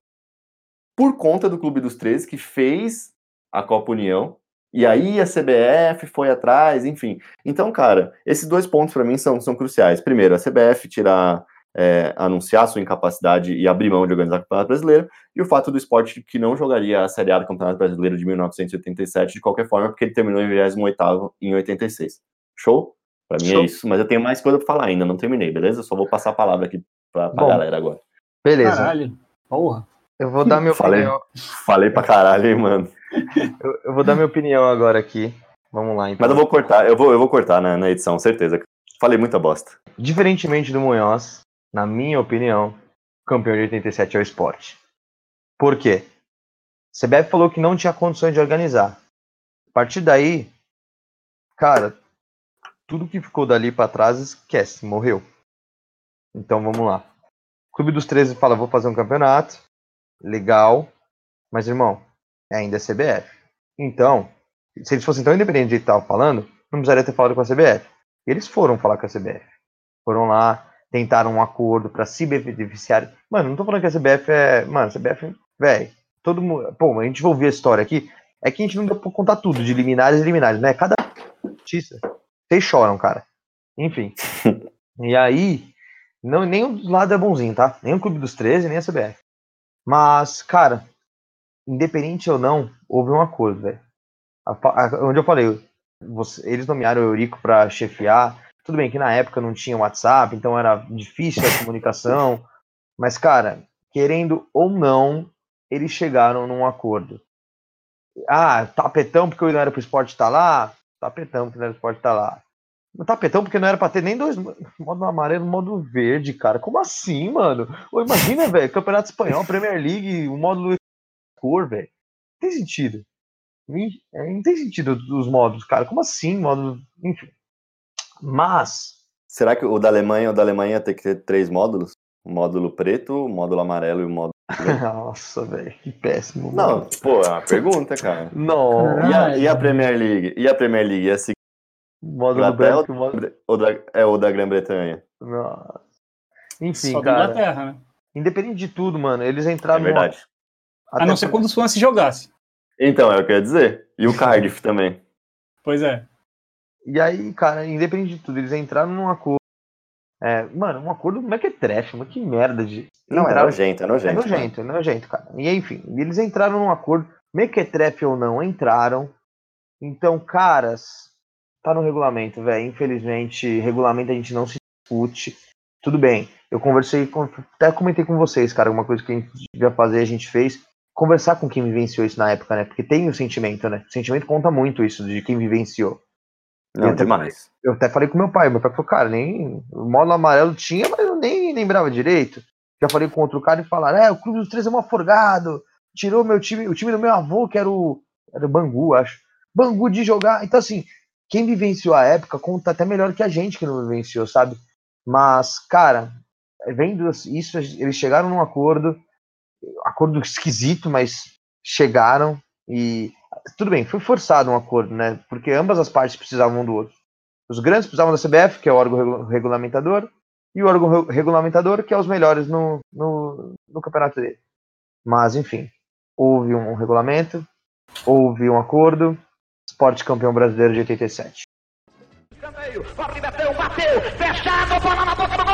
por conta do Clube dos treze, que fez a Copa União, e aí a C B F foi atrás, enfim. Então, cara, esses dois pontos para mim são, são cruciais. Primeiro, a C B F tirar, é, anunciar sua incapacidade e abrir mão de organizar o Campeonato Brasileiro, e o fato do Sport que não jogaria a Série A do Campeonato Brasileiro de mil novecentos e oitenta e sete de qualquer forma, porque ele terminou em vigésimo oitavo em oitenta e seis. Show? Para mim Show. É isso, mas eu tenho mais coisa para falar ainda, não terminei, beleza? Só vou passar a palavra aqui para a galera agora. Beleza. Caralho, porra. Eu vou dar minha opinião. Falei, falei pra caralho, hein, mano. eu, eu vou dar minha opinião agora aqui. Vamos lá, então. Mas eu vou cortar, eu vou, eu vou cortar na, na edição, certeza. Falei muita bosta. Diferentemente do Munhoz, na minha opinião, o campeão de oitenta e sete é o Sport. Por quê? A C B F falou que não tinha condições de organizar. A partir daí, cara, tudo que ficou dali pra trás, esquece, morreu. Então vamos lá. O Clube dos treze fala, vou fazer um campeonato. Legal, mas irmão, ainda é C B F. Então, se eles fossem tão independentes do que estavam falando, não precisaria ter falado com a C B F. Eles foram falar com a C B F. Foram lá, tentaram um acordo pra se beneficiar. Mano, não tô falando que a C B F é. Mano, a C B F, velho, todo mundo. Pô, a gente vai ouvir a história aqui. É que a gente não dá pra contar tudo, de liminares e liminares, né? Cada notícia. Vocês choram, cara. Enfim. E aí, não, nenhum dos lados é bonzinho, tá? Nem o Clube dos treze, nem a C B F. Mas, cara, independente ou não, houve um acordo, velho. Onde eu falei, você, eles nomearam o Eurico pra chefiar. Tudo bem que na época não tinha WhatsApp, então era difícil a comunicação. Mas, cara, querendo ou não, eles chegaram num acordo. Ah, tapetão porque não era pro Sport tá lá? Tapetão porque não era pro Sport tá lá. Tapetão porque não era pra ter nem dois modo amarelo, modo verde, cara. Como assim, mano? Ô, imagina, velho, Campeonato Espanhol, Premier League, o módulo cor, velho. Não tem sentido. Não tem sentido os módulos, cara. Como assim, módulo? Enfim. Mas... Será que o da Alemanha, o da Alemanha tem que ter três módulos? O módulo preto, o módulo amarelo e o módulo... Nossa, velho, que péssimo. Não, mano. Pô, é uma pergunta, cara. Não. E a, e a Premier League? E a Premier League? E a seguinte? Módulo branco, o módulo... ou da, é o da Grã-Bretanha. Nossa. Enfim, só cara. Só da Inglaterra, né? Independente de tudo, mano, eles entraram... É verdade. No... A não ser quando o Swansea jogasse. Então, é o que eu ia dizer. E o Cardiff também. Pois é. E aí, cara, independente de tudo, eles entraram num acordo. É, mano, um acordo, como é que é trash, mano? Que merda de... Não, entraram... é nojento, é nojento. É nojento, cara. é nojento, cara. E enfim, eles entraram num acordo, mequetrefe ou não, entraram. Então, caras, tá no regulamento, velho. Infelizmente, regulamento a gente não se discute. Tudo bem, eu conversei, com... até comentei com vocês, cara, alguma coisa que a gente devia fazer, a gente fez. Conversar com quem vivenciou isso na época, né? Porque tem o sentimento, né? O sentimento conta muito isso, de quem vivenciou. Não, eu demais. Até, eu até falei com meu pai, meu pai falou, cara, nem o módulo amarelo tinha, mas eu nem lembrava direito. Já falei com outro cara e falaram, é, o Clube dos treze é mó forgado, tirou meu time, o time do meu avô, que era o, era o Bangu, acho, Bangu de jogar. Então assim, quem vivenciou a época conta até melhor que a gente que não vivenciou, sabe? Mas, cara, vendo isso, eles chegaram num acordo, acordo esquisito, mas chegaram e... Tudo bem, foi forçado um acordo, né? Porque ambas as partes precisavam um do outro. Os grandes precisavam da C B F, que é o órgão regulamentador, e o órgão regulamentador, que é os melhores no, no, no campeonato dele. Mas, enfim, houve um regulamento, houve um acordo, Sport campeão brasileiro de oitenta e sete. Corre, bateu, bateu, fechado, bola na boca do gol,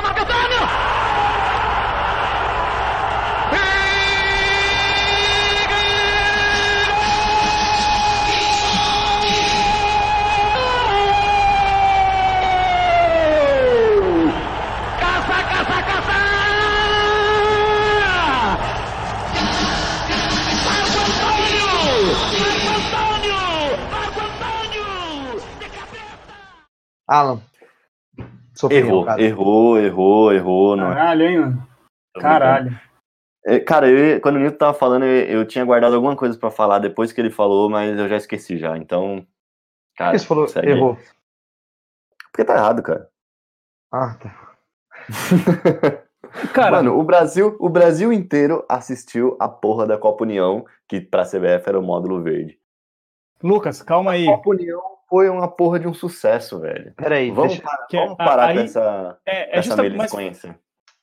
Alan, sofreu, errou, cara. errou, errou, errou. Não. Caralho, hein, mano? Caralho. Cara, eu, quando o Newton tava falando, eu, eu tinha guardado alguma coisa pra falar depois que ele falou, mas eu já esqueci já, então... Cara, por que você falou segue. Errou? Porque tá errado, cara. Ah, tá. Cara, mano, o Brasil, o Brasil inteiro assistiu a porra da Copa União, que pra C B F era o módulo verde. Lucas, calma aí. A Copa União... Foi uma porra de um sucesso, velho. Peraí, vamos, deixa... para, vamos parar aí, com essa, é, é essa militância.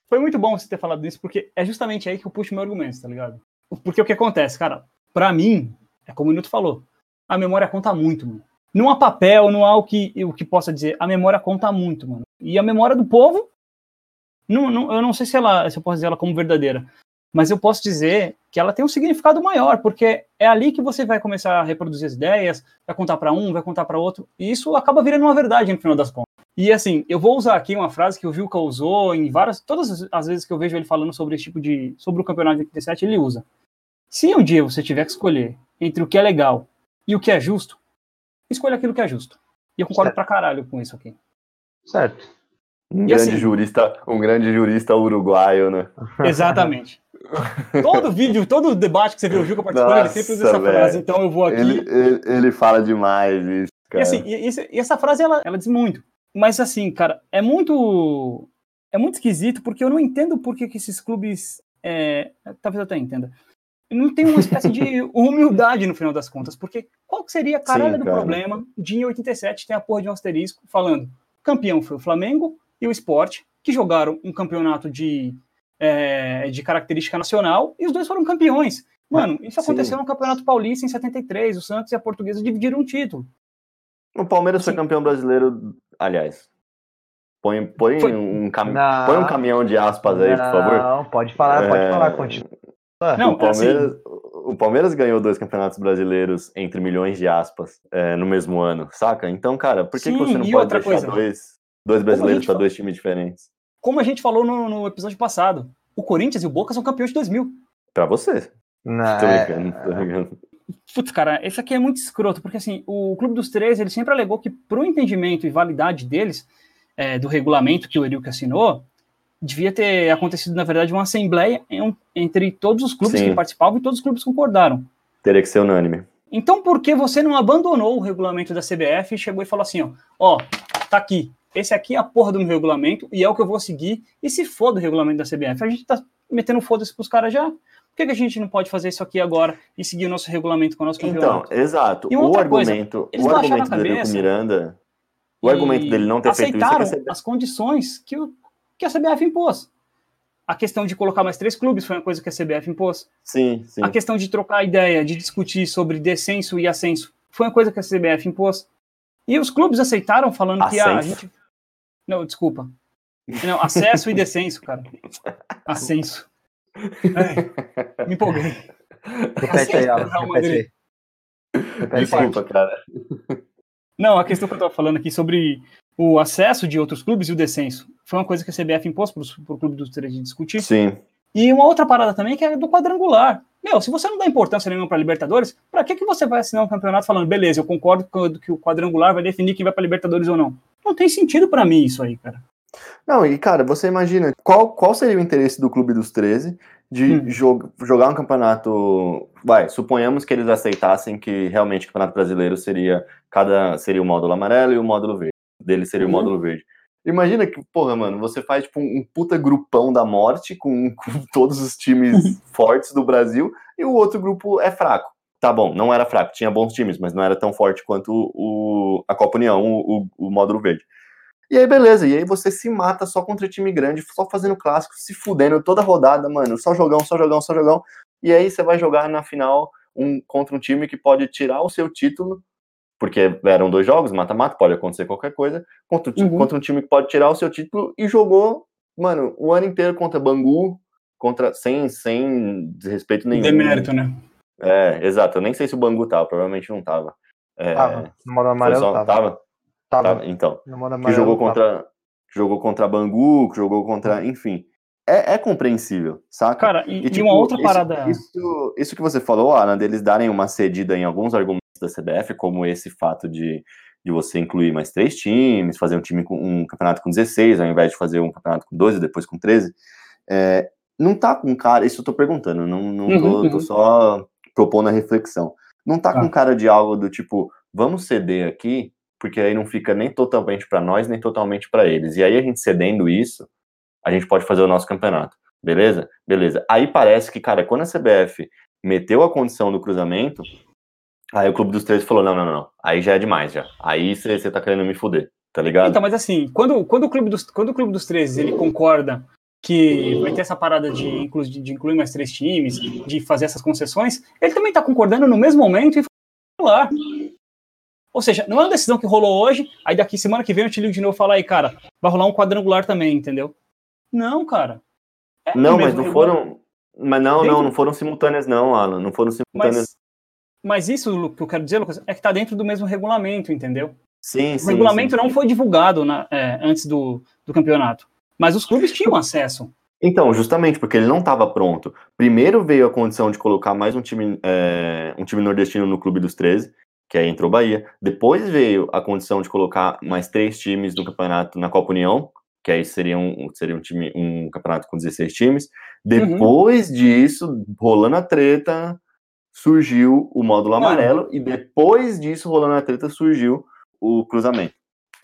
Foi muito bom você ter falado disso, porque é justamente aí que eu puxo meu argumento, tá ligado? Porque o que acontece, cara, pra mim, é como o Newton falou, a memória conta muito, mano. Não há papel, não há o que, o que possa dizer, a memória conta muito, mano. E a memória do povo, não, não, eu não sei se, ela, se eu posso dizer ela como verdadeira, mas eu posso dizer que ela tem um significado maior, porque é ali que você vai começar a reproduzir as ideias, vai contar para um, vai contar para outro, e isso acaba virando uma verdade no final das contas. E assim, eu vou usar aqui uma frase que o Vilca usou em várias, todas as vezes que eu vejo ele falando sobre esse tipo de, sobre o campeonato de oitenta e sete, ele usa. Se um dia você tiver que escolher entre o que é legal e o que é justo, escolha aquilo que é justo. E eu concordo certo. Pra caralho com isso aqui. Certo. Um e grande assim, jurista, um grande jurista uruguaio, né? Exatamente. Todo vídeo, todo debate que você vê o Juca participando, ele sempre usa essa véio. frase, então eu vou aqui... Ele, ele, ele fala demais isso, cara. E, assim, e, e essa frase, ela, ela diz muito. Mas assim, cara, é muito... É muito esquisito, porque eu não entendo por que esses clubes... É, talvez eu até entenda. Não tem uma espécie de humildade no final das contas, porque qual que seria a caralho Sim, do cara. problema de em oitenta e sete tem a porra de um asterisco falando o campeão foi o Flamengo e o Sport, que jogaram um campeonato de... É, de característica nacional, e os dois foram campeões. Mano, isso Sim. aconteceu no Campeonato Paulista em setenta e três, o Santos e a Portuguesa dividiram um título. O Palmeiras Sim. foi campeão brasileiro, aliás. Põe, põe, um, cam... põe um caminhão de aspas aí, não, por favor. Não, pode falar, é... pode falar, continua. Não, o, Palmeiras, assim... o Palmeiras ganhou dois campeonatos brasileiros entre milhões de aspas é, no mesmo ano, saca? Então, cara, por que, Sim, que você não pode deixar coisa, dois, dois brasileiros pra dois times diferentes? Como a gente falou no, no episódio passado, o Corinthians e o Boca são campeões de dois mil. Pra você. Não, tô brincando, tô brincando. Putz, cara, esse aqui é muito escroto, porque assim, o Clube dos treze, ele sempre alegou que pro entendimento e validade deles, é, do regulamento que o Eurico assinou, devia ter acontecido, na verdade, uma assembleia em, entre todos os clubes Sim. que participavam e todos os clubes concordaram. Teria que ser unânime. Então por que você não abandonou o regulamento da C B F e chegou e falou assim, ó, ó, tá aqui. Esse aqui é a porra do meu regulamento e é o que eu vou seguir. E se foda o regulamento da C B F? A gente tá metendo foda-se pros caras já. Por que, que a gente não pode fazer isso aqui agora e seguir o nosso regulamento com o nosso campeonato? Então, exato. E o argumento, coisa, o argumento do Eurico Miranda, o argumento dele não ter feito isso... Aceitaram as condições que, o, que a C B F impôs. A questão de colocar mais três clubes foi uma coisa que a C B F impôs. Sim, sim. A questão de trocar ideia, de discutir sobre descenso e ascenso, foi uma coisa que a C B F impôs. E os clubes aceitaram, falando acesso. que a gente... Não, desculpa. Não, acesso e descenso, cara. Ascenso. É, me empolguei. Repete aí, Alan. Desculpa, cara. Não, a questão que eu estava falando aqui sobre o acesso de outros clubes e o descenso foi uma coisa que a C B F impôs para o Clube dos treze discutir. Sim. E uma outra parada também que é do quadrangular. Meu, se você não dá importância nenhuma para Libertadores, para que, que você vai assinar um campeonato falando, beleza, eu concordo que o quadrangular vai definir quem vai para Libertadores ou não? Não tem sentido para mim isso aí, cara. Não, e cara, você imagina, qual, qual seria o interesse do Clube dos treze de hum. jog, jogar um campeonato... Vai, suponhamos que eles aceitassem que realmente o Campeonato Brasileiro seria, cada, seria o módulo amarelo e o módulo verde. Dele seria hum. o módulo verde. Imagina que, porra, mano, você faz tipo um puta grupão da morte com, com todos os times fortes do Brasil e o outro grupo é fraco. Tá bom, não era fraco, tinha bons times, mas não era tão forte quanto o, a Copa União, o, o, o módulo verde. E aí, beleza, e aí você se mata só contra time grande, só fazendo clássico, se fudendo toda rodada, mano, só jogão, só jogão, só jogão, e aí você vai jogar na final um, contra um time que pode tirar o seu título, porque eram dois jogos, mata-mata, pode acontecer qualquer coisa, contra, uhum. contra um time que pode tirar o seu título, e jogou, mano, o ano inteiro contra Bangu, contra, sem, sem desrespeito nenhum. Demérito, né? É, exato, eu nem sei se o Bangu tava, provavelmente não tava. É, tava, no modo amarelo só, tava. tava. Tava, então, que jogou contra, jogou contra Bangu, que jogou contra, enfim, é, é compreensível, saca? Cara, e, e, tipo, e uma outra parada... Isso, isso, isso que você falou, Alan, deles darem uma cedida em alguns argumentos da C B F, como esse fato de, de você incluir mais três times, fazer um time com um campeonato com dezesseis, ao invés de fazer um campeonato com doze, depois com treze, é, não tá com cara, isso eu tô perguntando, não, não uhum, tô, uhum. tô só propondo a reflexão, não tá ah. com cara de algo do tipo, vamos ceder aqui, porque aí não fica nem totalmente para nós, nem totalmente para eles. E aí a gente cedendo isso, a gente pode fazer o nosso campeonato. Beleza? Beleza. Aí parece que, cara, quando a C B F meteu a condição do cruzamento, aí o Clube dos treze falou, não, não, não, aí já é demais, já. Aí você tá querendo me fuder, tá ligado? Então, mas assim, quando, quando, o, Clube dos, quando o Clube dos treze, ele concorda que vai ter essa parada de, inclu, de incluir mais três times, de fazer essas concessões, ele também tá concordando no mesmo momento e falar... Ou seja, não é uma decisão que rolou hoje, aí daqui semana que vem eu te ligo de novo e falo aí, cara, vai rolar um quadrangular também, entendeu? Não, cara. É não, mas não regular. foram... Mas não, dentro... não, não foram simultâneas não, Alan, não foram simultâneas. Mas, mas isso que eu quero dizer, Lucas, é que tá dentro do mesmo regulamento, entendeu? Sim, o sim. O regulamento sim. não foi divulgado na, é, antes do, do campeonato, mas os clubes tinham acesso. Então, justamente, porque ele não estava pronto. Primeiro veio a condição de colocar mais um time, é, um time nordestino no Clube dos treze, que aí entrou Bahia, depois veio a condição de colocar mais três times do campeonato na Copa União, que aí seria um, seria um, time, um campeonato com dezesseis times, depois uhum. disso, rolando a treta, surgiu o módulo amarelo, Não. e depois disso, rolando a treta, surgiu o cruzamento.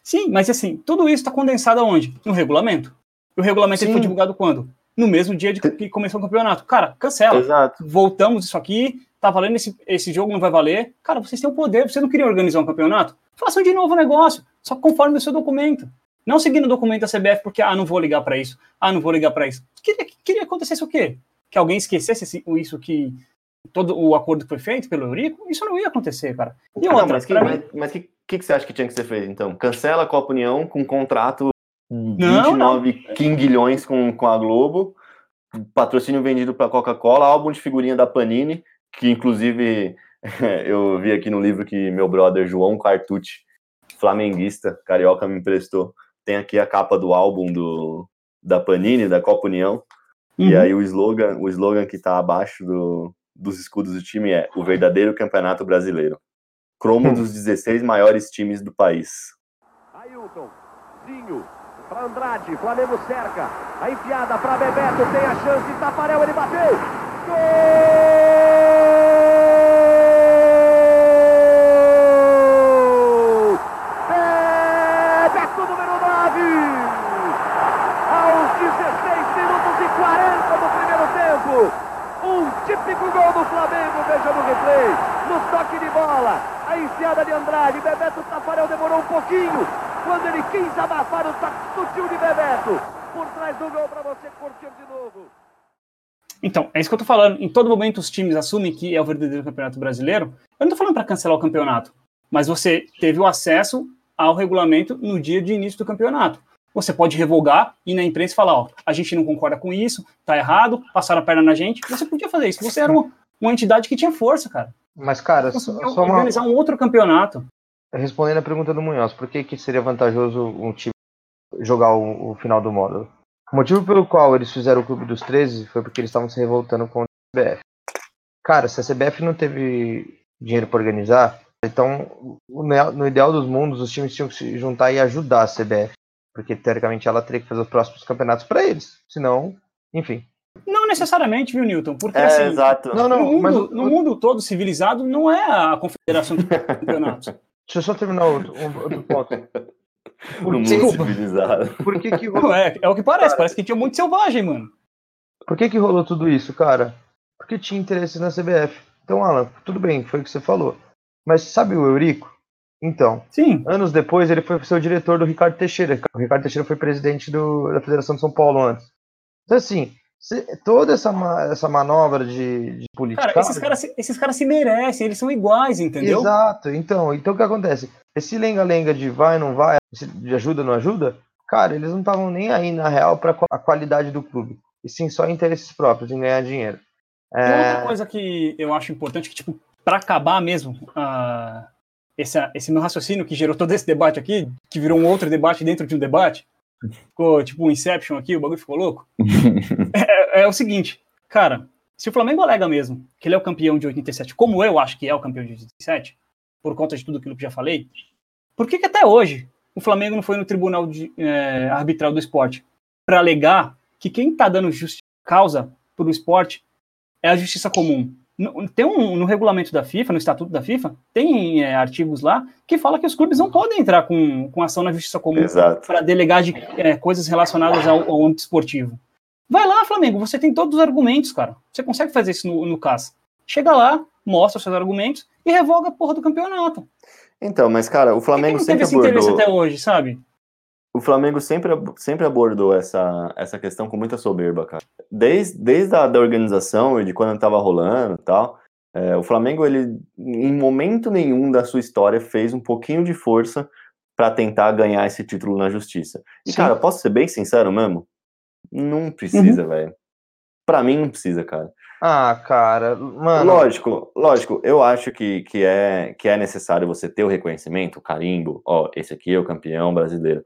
Sim, mas assim, tudo isso está condensado aonde? No regulamento. E o regulamento ele foi divulgado quando? No mesmo dia de que começou o campeonato. Cara, cancela. Exato. Voltamos isso aqui, tá valendo esse, esse jogo, não vai valer. Cara, vocês têm o poder, vocês não queriam organizar um campeonato? Façam de novo o negócio, só conforme o seu documento. Não seguindo o documento da C B F porque, ah, não vou ligar pra isso, ah, não vou ligar pra isso. Queria que acontecesse o quê? Que alguém esquecesse esse, isso que todo o acordo que foi feito pelo Eurico? Isso não ia acontecer, cara. E outra, não, mas o que, mim... mas, que, que, que você acha que tinha que ser feito, então? Cancela a Copa União com um contrato... vinte e nove quinguilhões com, com a Globo, patrocínio vendido para a Coca-Cola, álbum de figurinha da Panini, que inclusive eu vi aqui no livro que meu brother João Cartucci, flamenguista, carioca, me emprestou. Tem aqui a capa do álbum do, da Panini, da Copa União, uhum. e aí o slogan, o slogan que está abaixo do, dos escudos do time é o verdadeiro Campeonato Brasileiro. Cromo uhum. dos dezesseis maiores times do país. Ailton, Zinho. Para Andrade, Flamengo cerca, a enfiada para Bebeto, tem a chance, Taparel, ele bateu, gol! Bebeto número nove, aos dezesseis minutos e quarenta do primeiro tempo, um típico gol do Flamengo, vejamos o replay, no toque de bola, a enfiada de Andrade, Bebeto, Taparel demorou um pouquinho, quando ele quis abafar o toque sutil de Bebeto, por trás do gol para você curtir de novo. Então, é isso que eu tô falando. Em todo momento os times assumem que é o verdadeiro Campeonato Brasileiro. Eu não tô falando para cancelar o campeonato. mas você teve o acesso ao regulamento no dia de início do campeonato. Você pode revogar e na imprensa falar, ó, a gente não concorda com isso, tá errado, passaram a perna na gente. Você podia fazer isso, você era uma, uma entidade que tinha força, cara. Mas, cara, você só, só organizar uma... um outro campeonato. Respondendo a pergunta do Munhoz, por que, que seria vantajoso um time jogar o, o final do módulo? O motivo pelo qual eles fizeram o Clube dos treze foi porque eles estavam se revoltando com a C B F. Cara, se a C B F não teve dinheiro para organizar, então, no ideal dos mundos, os times tinham que se juntar e ajudar a C B F. Porque, teoricamente, ela teria que fazer os próximos campeonatos para eles. Senão, enfim. Não necessariamente, viu, Newton? Porque, é, assim, exato. Não, não, no, mundo, mas o... no mundo todo civilizado, não é a confederação de campeonatos. Deixa eu só terminar outro, outro ponto. Por no que... mundo civilizado. Por que que rolou... não, é, é o que parece. Cara... Parece que tinha muito selvagem, mano. Por que que rolou tudo isso, cara? Porque tinha interesse na C B F. Então, Alan, tudo bem, foi o que você falou. Mas sabe o Eurico? Então, sim. Anos depois ele foi ser o diretor do Ricardo Teixeira. O Ricardo Teixeira foi presidente do, da Federação de São Paulo antes. Então, assim, se, toda essa, essa manobra de, de política... Cara, esses caras esses cara se merecem, eles são iguais, entendeu? Exato. Então, então o que acontece? Esse lenga-lenga de vai, não vai, de ajuda, não ajuda, cara, eles não estavam nem aí, na real, para a qualidade do clube. E sim, só interesses próprios, em ganhar dinheiro. É... E outra coisa que eu acho importante, que, tipo, para acabar mesmo... Uh... Esse, esse meu raciocínio que gerou todo esse debate aqui, que virou um outro debate dentro de um debate, ficou tipo um Inception aqui, o bagulho ficou louco. é, é o seguinte, cara, se o Flamengo alega mesmo que ele é o campeão de oitenta e sete, como eu acho que é o campeão de oitenta e sete, por conta de tudo aquilo que já falei, por que que até hoje o Flamengo não foi no tribunal de, é, arbitral do esporte para alegar que quem tá dando justi- causa pro esporte é a justiça comum? Tem um, no regulamento da FIFA, no estatuto da FIFA, tem é, artigos lá que fala que os clubes não podem entrar com, com ação na justiça comum para delegar de, é, coisas relacionadas ao, ao âmbito esportivo. Vai lá, Flamengo, você tem todos os argumentos, cara. Você consegue fazer isso no, no C A S. Chega lá, mostra os seus argumentos e revoga a porra do campeonato. Então, mas, cara, o Flamengo sempre teve esse abordou... interesse até hoje, sabe? O Flamengo sempre, sempre abordou essa, essa questão com muita soberba, cara. Desde, desde a da organização e de quando estava rolando e tal, é, o Flamengo, ele, em momento nenhum da sua história, fez um pouquinho de força para tentar ganhar esse título na justiça. E, sim, cara, posso ser bem sincero mesmo? Não precisa, uhum. velho. Pra mim, não precisa, cara. Ah, cara, mano... Lógico, lógico. Eu acho que, que, é, que é necessário você ter o reconhecimento, o carimbo. Ó, esse aqui é o campeão brasileiro.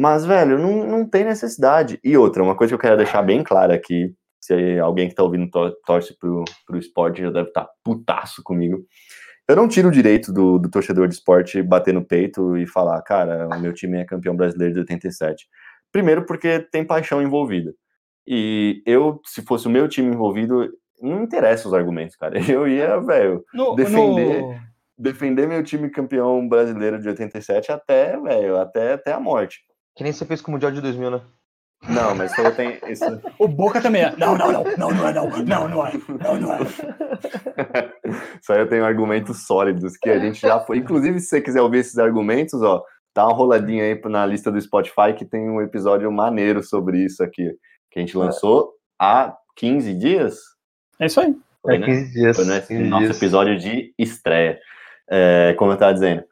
Mas, velho, não, não tem necessidade. E outra, uma coisa que eu quero deixar bem clara aqui, se alguém que tá ouvindo tor- torce pro, pro esporte já deve estar putaço comigo. Eu não tiro o direito do, do torcedor de esporte bater no peito e falar, cara, o meu time é campeão brasileiro de oitenta e sete. Primeiro porque tem paixão envolvida. E eu, se fosse o meu time envolvido, não interessa os argumentos, cara. Eu ia, velho, defender... No... Defender meu time campeão brasileiro de oitenta e sete até, velho, até, até a morte. Que nem você fez com o Mundial de dois mil, né? Não, mas só tem isso. O Boca também é. Não, não, não, não, não é, não, não, não é, não, não é. Só eu tenho argumentos sólidos que a gente já foi. Inclusive, se você quiser ouvir esses argumentos, ó, dá uma roladinha aí na lista do Spotify que tem um episódio maneiro sobre isso aqui, que a gente lançou há quinze dias. É isso aí. Foi, é, né? quinze dias. Foi nesse quinze nosso dias. Episódio de estreia. É, como eu tava dizendo,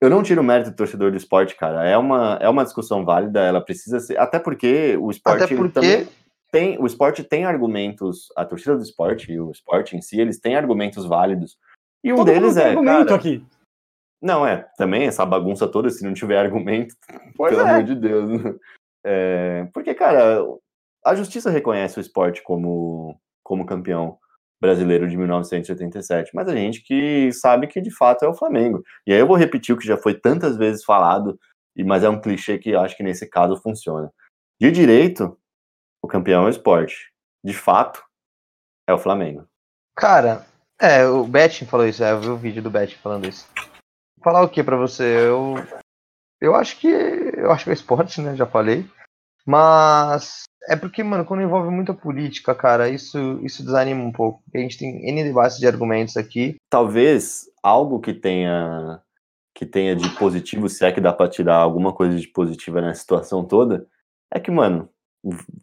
eu não tiro o mérito do torcedor do esporte, cara. É uma, é uma discussão válida, ela precisa ser... Até porque o esporte até porque... também tem... O esporte tem argumentos... A torcida do esporte e o esporte em si, eles têm argumentos válidos. E um Todo deles é, cara... Aqui. Não, é. Também essa bagunça toda, se não tiver argumento, pois pelo é. amor de Deus. É, porque, cara, a justiça reconhece o esporte como, como campeão brasileiro de mil novecentos e oitenta e sete, mas a gente que sabe que de fato é o Flamengo. E aí eu vou repetir o que já foi tantas vezes falado, mas é um clichê que eu acho que nesse caso funciona. De direito, o campeão é o esporte. De fato, é o Flamengo. Cara, é, o Betinho falou isso, é, eu vi o vídeo do Betinho falando isso. Vou falar o que pra você? Eu, eu acho que eu acho que é esporte, né, já falei. Mas... É porque, mano, quando envolve muita política, cara, isso, isso desanima um pouco. A gente tem N debates de argumentos aqui. Talvez algo que tenha, que tenha de positivo, se é que dá pra tirar alguma coisa de positiva nessa situação toda, é que, mano,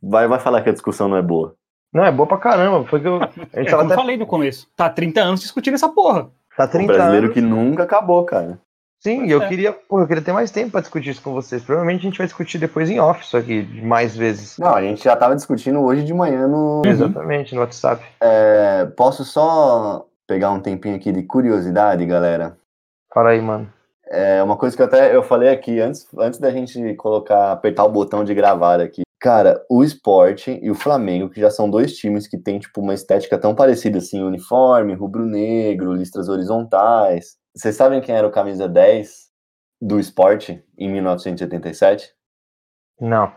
vai, vai falar que a discussão não é boa. Não, é boa pra caramba. Foi que eu, a gente é, como até... falei no começo. Tá há trinta anos discutindo essa porra. Tá trinta anos. Um brasileiro que nunca acabou, cara. Sim, eu queria, pô, eu queria ter mais tempo pra discutir isso com vocês. Provavelmente a gente vai discutir depois em off isso aqui, mais vezes. Não, a gente já tava discutindo hoje de manhã no... Exatamente, no WhatsApp. É, posso só pegar um tempinho aqui de curiosidade, galera? Fala aí, mano. É uma coisa que eu até eu falei aqui antes, antes da gente colocar, apertar o botão de gravar aqui. Cara, o Sport e o Flamengo, que já são dois times que tem, tipo, uma estética tão parecida, assim, uniforme, rubro-negro, listras horizontais. Vocês sabem quem era o camisa dez do Sport em mil novecentos e oitenta e sete? Não.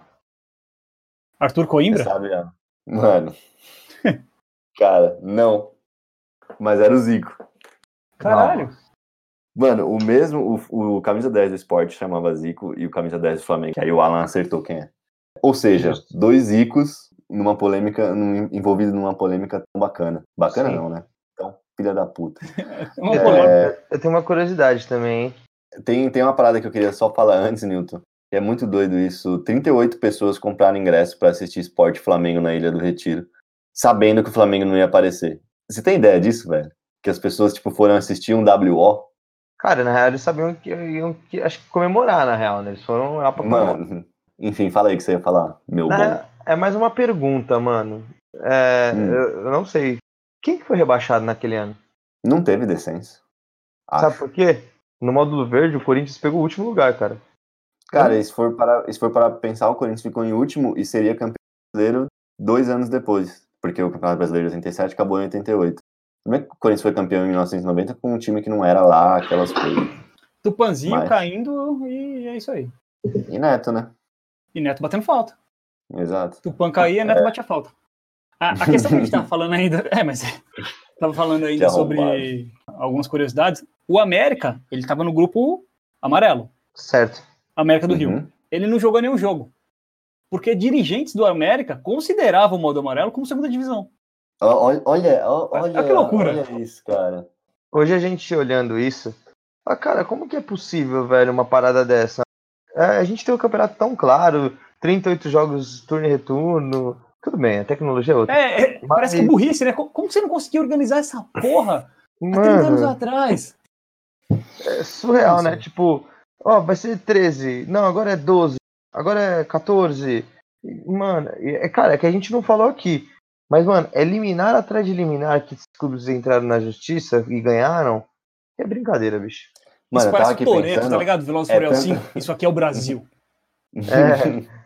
Arthur Coimbra? Você sabe, mano. Cara, não. Mas era o Zico. Caralho. Não. Mano, o mesmo, o, o camisa dez do Sport chamava Zico e o camisa dez do Flamengo, que aí o Alan acertou quem é. Ou seja, dois Zicos numa polêmica, num, envolvidos numa polêmica tão bacana. Bacana Sim. não, né? Então, filha da puta. É, eu tenho uma curiosidade também, hein? Tem, tem uma parada que eu queria só falar antes, Newton, que é muito doido isso. trinta e oito pessoas compraram ingresso pra assistir Sport Flamengo na Ilha do Retiro, sabendo que o Flamengo não ia aparecer. Você tem ideia disso, velho? Que as pessoas, tipo, foram assistir um W O? Cara, na real, eles sabiam que iam, que, acho que comemorar, na real, né? Eles foram lá pra comemorar. Mano, enfim, fala aí o que você ia falar, meu bom. É mais uma pergunta, mano. É, hum. eu, eu não sei. Quem que foi rebaixado naquele ano? Não teve descenso. Sabe acho. por quê? No módulo verde, o Corinthians pegou o último lugar, cara. Cara, é. se for para, se for para pensar, o Corinthians ficou em último e seria campeão brasileiro dois anos depois. Porque o Campeonato Brasileiro de oitenta e sete acabou em oitenta e oito. Como é que o Corinthians foi campeão em mil novecentos e noventa com um time que não era lá, aquelas coisas? Tupanzinho Mas... caindo e é isso aí. E Neto, né? E Neto batendo falta. Exato. Tupan caía e Neto é. batia falta. A, a questão que a gente tava falando ainda... É, mas... tava falando ainda sobre algumas curiosidades. O América, ele tava no grupo amarelo. Certo. América do uhum. Rio. Ele não jogou nenhum jogo. Porque dirigentes do América consideravam o modo amarelo como segunda divisão. Olha, olha, olha, que loucura. Olha isso, cara. Hoje a gente olhando isso... Ah, cara, como que é possível, velho, uma parada dessa? É, a gente tem um campeonato tão claro... trinta e oito jogos, turno e retorno... Tudo bem, a tecnologia é outra. É, é, mas... parece que burrice, né? Como, como você não conseguia organizar essa porra Mano, há trinta anos atrás? É surreal, né? Tipo... Ó, vai ser treze. Não, agora é doze. Agora é catorze. Mano, é, cara, é que a gente não falou aqui. Mas, mano, é liminar atrás de liminar que esses clubes entraram na justiça e ganharam. É brincadeira, bicho. Mano, isso parece o Toretto, pensando... tá ligado? Velozes e Furiosos cinco. Isso aqui é o Brasil. É.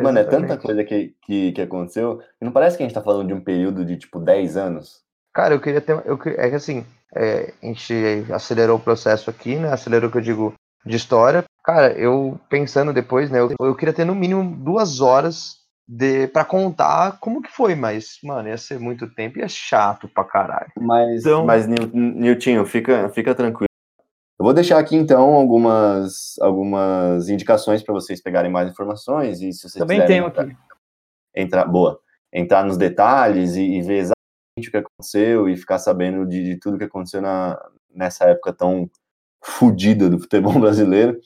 Mano, é tanta coisa que, que, que aconteceu. Não parece que a gente tá falando de um período de, tipo, dez anos? Cara, eu queria ter... Eu, é que, assim, é, a gente acelerou o processo aqui, né? Acelerou, que eu digo, de história. Cara, eu pensando depois, né? Eu, eu queria ter, no mínimo, duas horas... De, pra contar como que foi, mas, mano, ia ser muito tempo e é chato pra caralho. Mas, então... mas Niltinho, fica, fica tranquilo. Eu vou deixar aqui, então, algumas, algumas indicações pra vocês pegarem mais informações e se vocês Também tenho entrar, aqui. Entrar, boa, entrar nos detalhes e, e ver exatamente o que aconteceu e ficar sabendo de, de tudo que aconteceu na, nessa época tão fodida do futebol brasileiro.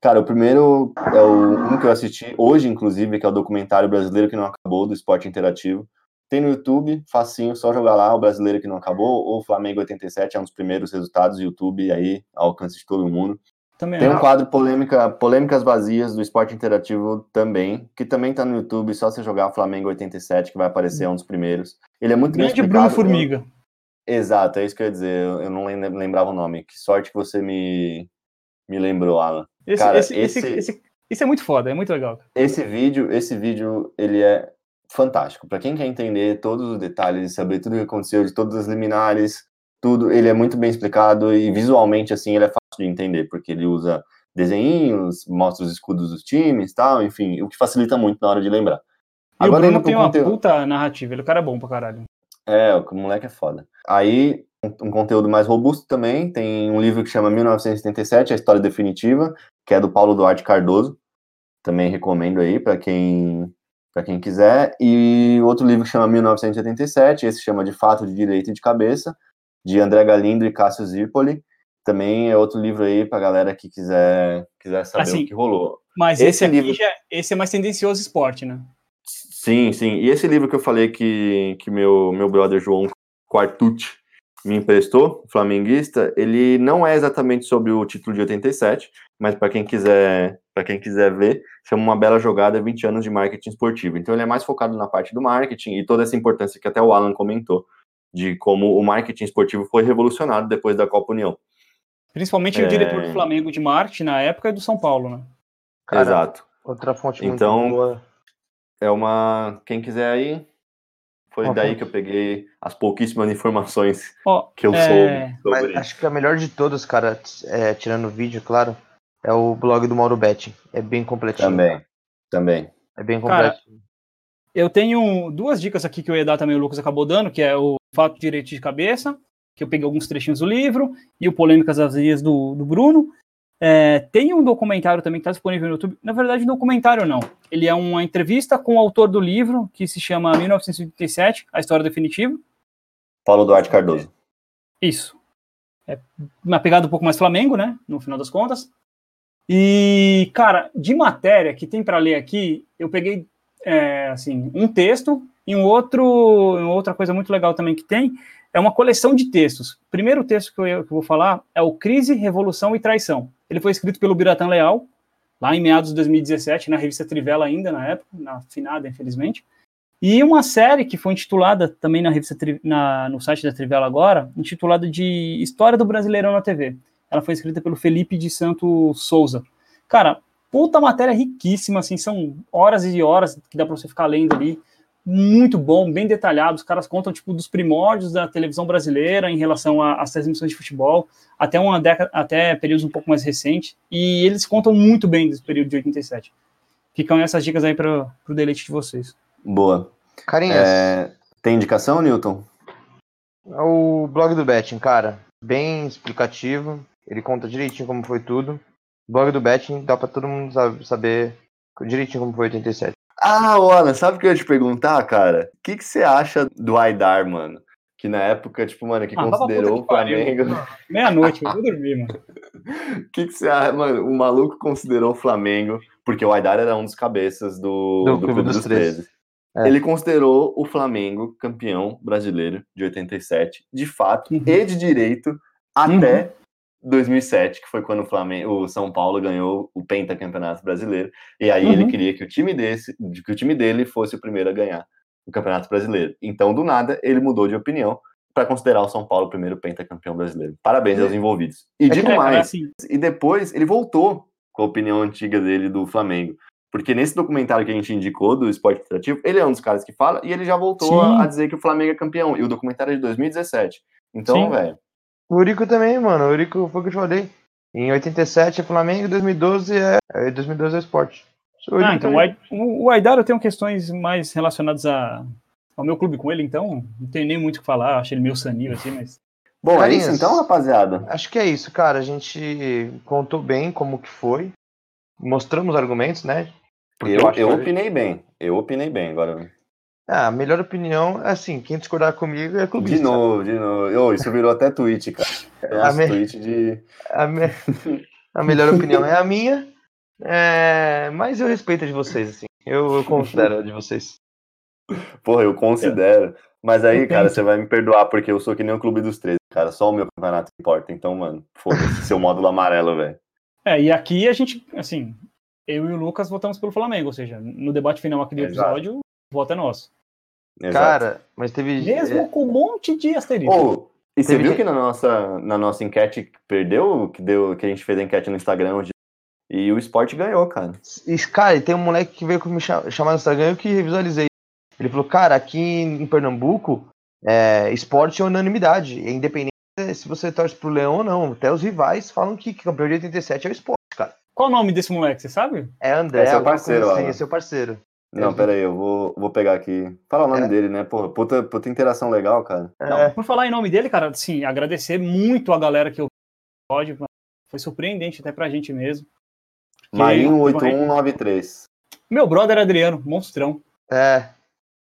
Cara, o primeiro é o um que eu assisti hoje, inclusive, que é o documentário Brasileiro que Não Acabou, do Esporte Interativo. Tem no YouTube, facinho, só jogar lá o Brasileiro que Não Acabou, ou Flamengo oitenta e sete, é um dos primeiros resultados do YouTube, aí, ao alcance de todo mundo. Também Tem é. um quadro polêmica, Polêmicas Vazias, do Esporte Interativo também, que também tá no YouTube, só você jogar Flamengo oitenta e sete, que vai aparecer, é um dos primeiros. Ele é muito grande. Grande Bruno Formiga. Eu... Exato, é isso que eu ia dizer, eu não lembrava o nome. Que sorte que você me, me lembrou, Alan. Esse, cara, esse, esse, esse, esse, esse é muito foda, é muito legal. Esse vídeo, esse vídeo, ele é fantástico. Pra quem quer entender todos os detalhes, saber tudo o que aconteceu, de todas as liminares, tudo, ele é muito bem explicado e visualmente, assim, ele é fácil de entender, porque ele usa desenhinhos, mostra os escudos dos times, tal, enfim, o que facilita muito na hora de lembrar. E agora, o Bruno tem uma conteúdo... puta narrativa, ele o cara é bom pra caralho. É, o moleque é foda. Aí... um conteúdo mais robusto também, tem um livro que chama mil novecentos e setenta e sete, A História Definitiva, que é do Paulo Duarte Cardoso, também recomendo aí para quem, para quem quiser, e outro livro que chama mil novecentos e oitenta e sete, esse chama De Fato, de Direito e de Cabeça, de André Galindo e Cássio Zirpoli, também é outro livro aí pra galera que quiser, quiser saber assim, o que rolou. Mas esse, esse aqui livro... já, esse é mais tendencioso esporte, né? Sim, sim, e esse livro que eu falei que, que meu, meu brother João Quartucci me emprestou, flamenguista, ele não é exatamente sobre o título de oitenta e sete, mas para quem quiser, para quem quiser ver, chama Uma Bela Jogada, vinte anos de marketing esportivo. Então ele é mais focado na parte do marketing e toda essa importância que até o Alan comentou, de como o marketing esportivo foi revolucionado depois da Copa União. Principalmente é... o diretor do Flamengo de marketing na época é do São Paulo, né? Cara, exato. Outra fonte muito então, boa. É uma... Quem quiser aí... Foi uma daí fonte. Que eu peguei as pouquíssimas informações oh, que eu é... soube. Sobre... Mas acho que a melhor de todas, cara, é, tirando o vídeo, claro, é o blog do Mauro Betti. É bem completinho. Também, cara. também. É bem completinho. Cara, eu tenho duas dicas aqui que eu ia dar também, o Lucas acabou dando, que é o Fato Direito de Cabeça, que eu peguei alguns trechinhos do livro, e o Polêmicas Vazias do, do Bruno. É, tem um documentário também que está disponível no YouTube. Na verdade, documentário não. Ele é uma entrevista com o autor do livro, que se chama mil novecentos e oitenta e sete, A História Definitiva. Paulo Duarte Cardoso. Isso. É uma pegada um pouco mais Flamengo, né? No final das contas. E, cara, de matéria que tem para ler aqui, eu peguei é, assim, um texto e um outro, uma outra coisa muito legal também que tem é uma coleção de textos. O primeiro texto que eu, que eu vou falar é o Crise, Revolução e Traição. Ele foi escrito pelo Biratã Leal, lá em meados de dois mil e dezessete, na revista Trivela ainda, na época, na finada, infelizmente. E uma série que foi intitulada, também na revista tri, na, no site da Trivela agora, intitulada de História do Brasileirão na T V. Ela foi escrita pelo Felipe de Santos Souza. Cara, puta matéria riquíssima, assim, são horas e horas que dá pra você ficar lendo ali. Muito bom, bem detalhado, os caras contam tipo, dos primórdios da televisão brasileira em relação às transmissões de futebol, até uma década, até períodos um pouco mais recentes, e eles contam muito bem desse período de oitenta e sete. Ficam essas dicas aí para o deleite de vocês. Boa. Carinha, é, tem indicação, Newton? O blog do Betting, cara, bem explicativo, ele conta direitinho como foi tudo. O blog do Betting dá para todo mundo saber direitinho como foi oitenta e sete. Ah, Alan, sabe o que eu ia te perguntar, cara? O que, que você acha do Aidar, mano? Que na época, tipo, mano, que ah, considerou que o Flamengo... Meia-noite, eu vou dormir, mano. O que, que você acha, mano? O maluco considerou o Flamengo, porque o Aidar era um dos cabeças do, do, do Clube dos treze. É. Ele considerou o Flamengo campeão brasileiro de oitenta e sete, de fato, uhum. e de direito, até... Uhum. dois mil e sete, que foi quando o, Flamengo, o São Paulo ganhou o pentacampeonato brasileiro, e aí uhum. ele queria que o, time desse, que o time dele fosse o primeiro a ganhar o campeonato brasileiro. Então, do nada, ele mudou de opinião para considerar o São Paulo o primeiro pentacampeão brasileiro. Parabéns é. aos envolvidos. E é digo é, mais, é assim. E depois ele voltou com a opinião antiga dele do Flamengo, porque nesse documentário que a gente indicou do Esporte Interativo, ele é um dos caras que fala, e ele já voltou a, a dizer que o Flamengo é campeão, e o documentário é de dois mil e dezessete. Então, velho... O Eurico também, mano. O Eurico foi o que eu te falei. Em oitenta e sete é Flamengo, em dois mil e doze é, dois mil e doze é Sport. Ah, então também. O Aidar eu tenho questões mais relacionadas a... ao meu clube com ele, então não tenho nem muito o que falar. Acho ele meio sanil, assim, mas... Bom, Carinhas, é isso então, rapaziada? Acho que é isso, cara. A gente contou bem como que foi. Mostramos argumentos, né? Porque eu eu, eu opinei gente... bem. Eu opinei bem agora. Ah, a melhor opinião, assim, quem discordar comigo é clubista. De novo, de novo. Oh, isso virou até tweet, cara. É um me... tweet de... A, me... a melhor opinião é a minha, é... mas eu respeito a de vocês, assim. Eu, eu considero a de vocês. Porra, eu considero. Mas aí, cara, você vai me perdoar, porque eu sou que nem o Clube dos treze, cara. Só o meu campeonato importa. Então, mano, foda-se, seu módulo amarelo, velho. É, e aqui a gente, assim, eu e o Lucas votamos pelo Flamengo, ou seja, no debate final aqui do episódio... O voto é nosso. Exato. Cara, mas teve... Mesmo com um monte de asterisco. Oh, e você teve... viu que na nossa, na nossa enquete que perdeu, que, deu, que a gente fez a enquete no Instagram, hoje, e o Sport ganhou, cara. E, cara, tem um moleque que veio me chamar no Instagram, eu que visualizei. Ele falou, cara, aqui em Pernambuco, é, esporte é unanimidade, é independente se você torce pro Leão ou não. Até os rivais falam que campeão de oitenta e sete é o Sport, cara. Qual o nome desse moleque, você sabe? É André, é seu parceiro. Assim, é seu parceiro. Não, peraí, eu vou, vou pegar aqui. Fala o nome é. dele, né? Porra, puta, puta interação legal, cara. Não, é. Por falar em nome dele, cara, sim, agradecer muito a galera que eu pode. Foi surpreendente até pra gente mesmo. Marinho oito um nove três. Meu brother Adriano, monstrão. É.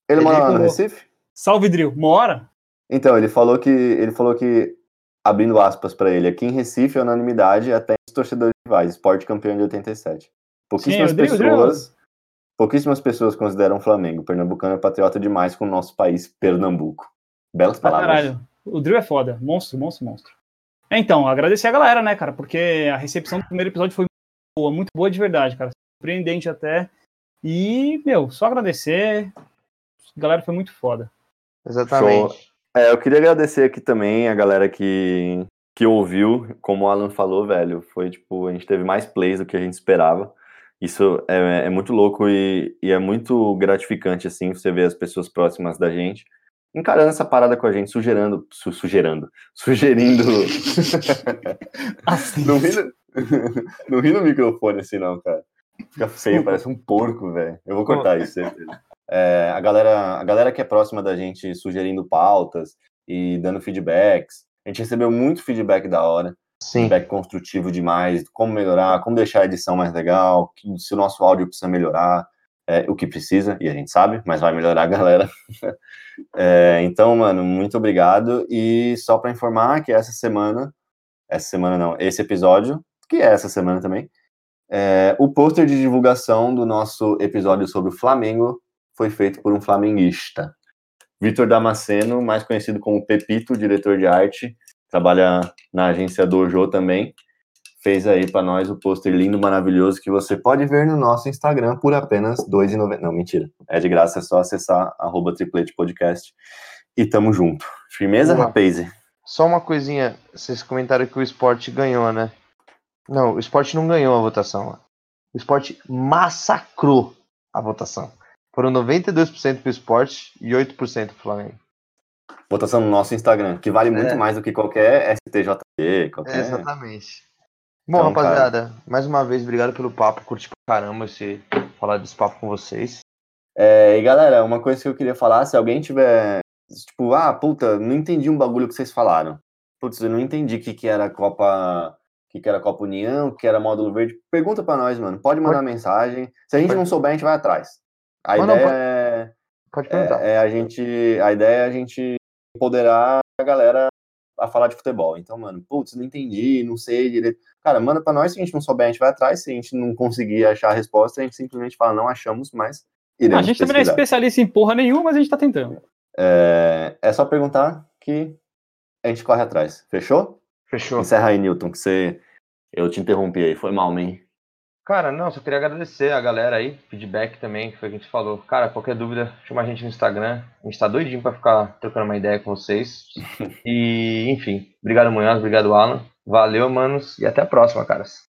Ele, ele mora no Recife? Salve, Dril, mora? Então, ele falou que. Ele falou que, abrindo aspas pra ele, aqui em Recife é unanimidade até os torcedores rivais. Sport campeão de oitenta e sete. Pouquíssimas sim, Dril, pessoas. Dril. Pouquíssimas pessoas consideram o Flamengo. Pernambucano é patriota demais com o nosso país, Pernambuco. Belas palavras. Caralho. O Drill é foda. Monstro, monstro, monstro. É, então, agradecer a galera, né, cara? Porque a recepção do primeiro episódio foi muito boa, muito boa de verdade, cara. Surpreendente até. E, meu, só agradecer. A galera foi muito foda. Exatamente. É, eu queria agradecer aqui também a galera que, que ouviu, como o Alan falou, velho. Foi, tipo, a gente teve mais plays do que a gente esperava. Isso é, é muito louco e, e é muito gratificante, assim, você ver as pessoas próximas da gente encarando essa parada com a gente, sugerando, su, sugerando, sugerindo... assim. Não, ri no, não ri no microfone assim, não, cara. Fica feio, parece um porco, velho. Eu vou cortar isso, certeza. É, a, galera, a galera que é próxima da gente sugerindo pautas e dando feedbacks. A gente recebeu muito feedback da hora. Sim. Feedback construtivo demais. Como melhorar, como deixar a edição mais legal, que, se o nosso áudio precisa melhorar, é, o que precisa, e a gente sabe, mas vai melhorar, galera. É, então, mano, muito obrigado. E só pra informar que essa semana, essa semana não, esse episódio, que é essa semana também, é, o pôster de divulgação do nosso episódio sobre o Flamengo foi feito por um flamenguista. Vitor Damasceno, mais conhecido como Pepito, diretor de arte, trabalha na agência Dojo também, fez aí pra nós o pôster lindo, maravilhoso, que você pode ver no nosso Instagram por apenas dois reais e noventa centavos. Não, mentira. É de graça, é só acessar arroba triplete podcast e tamo junto. Firmeza, rapaz? Só uma coisinha, vocês comentaram que o Sport ganhou, né? Não, o Sport não ganhou a votação. O Sport massacrou a votação. Foram noventa e dois por cento pro Sport e oito por cento pro Flamengo. Votação no nosso Instagram, que vale muito é. mais do que qualquer S T J D. Qualquer... É, exatamente. Bom, então, rapaziada, cara... mais uma vez, obrigado pelo papo. Curti pra caramba esse, falar desse papo com vocês. É, e galera, uma coisa que eu queria falar, se alguém tiver, tipo, ah, puta, não entendi um bagulho que vocês falaram. Putz, eu não entendi o que, que era Copa... que que era Copa União, o que era Módulo Verde. Pergunta pra nós, mano. Pode mandar Pode... mensagem. Se a gente Pode... não souber, a gente vai atrás. A Mas ideia não, é, pode é, é a gente, a ideia é a gente empoderar a galera a falar de futebol. Então, mano, putz, não entendi, não sei direito. Cara, manda pra nós, se a gente não souber, a gente vai atrás. Se a gente não conseguir achar a resposta, a gente simplesmente fala, não achamos, mas iremos A gente pesquisar. Também não é especialista em porra nenhuma, mas a gente tá tentando. É, é só perguntar que a gente corre atrás. Fechou? Fechou. Encerra aí, Newton, que você... Eu te interrompi aí, foi mal, hein? Cara, não, só queria agradecer a galera aí, feedback também, que foi o que a gente falou. Cara, qualquer dúvida, chama a gente no Instagram. A gente tá doidinho pra ficar trocando uma ideia com vocês. E, enfim, obrigado, Munhoz, obrigado, Alan. Valeu, manos, e até a próxima, caras.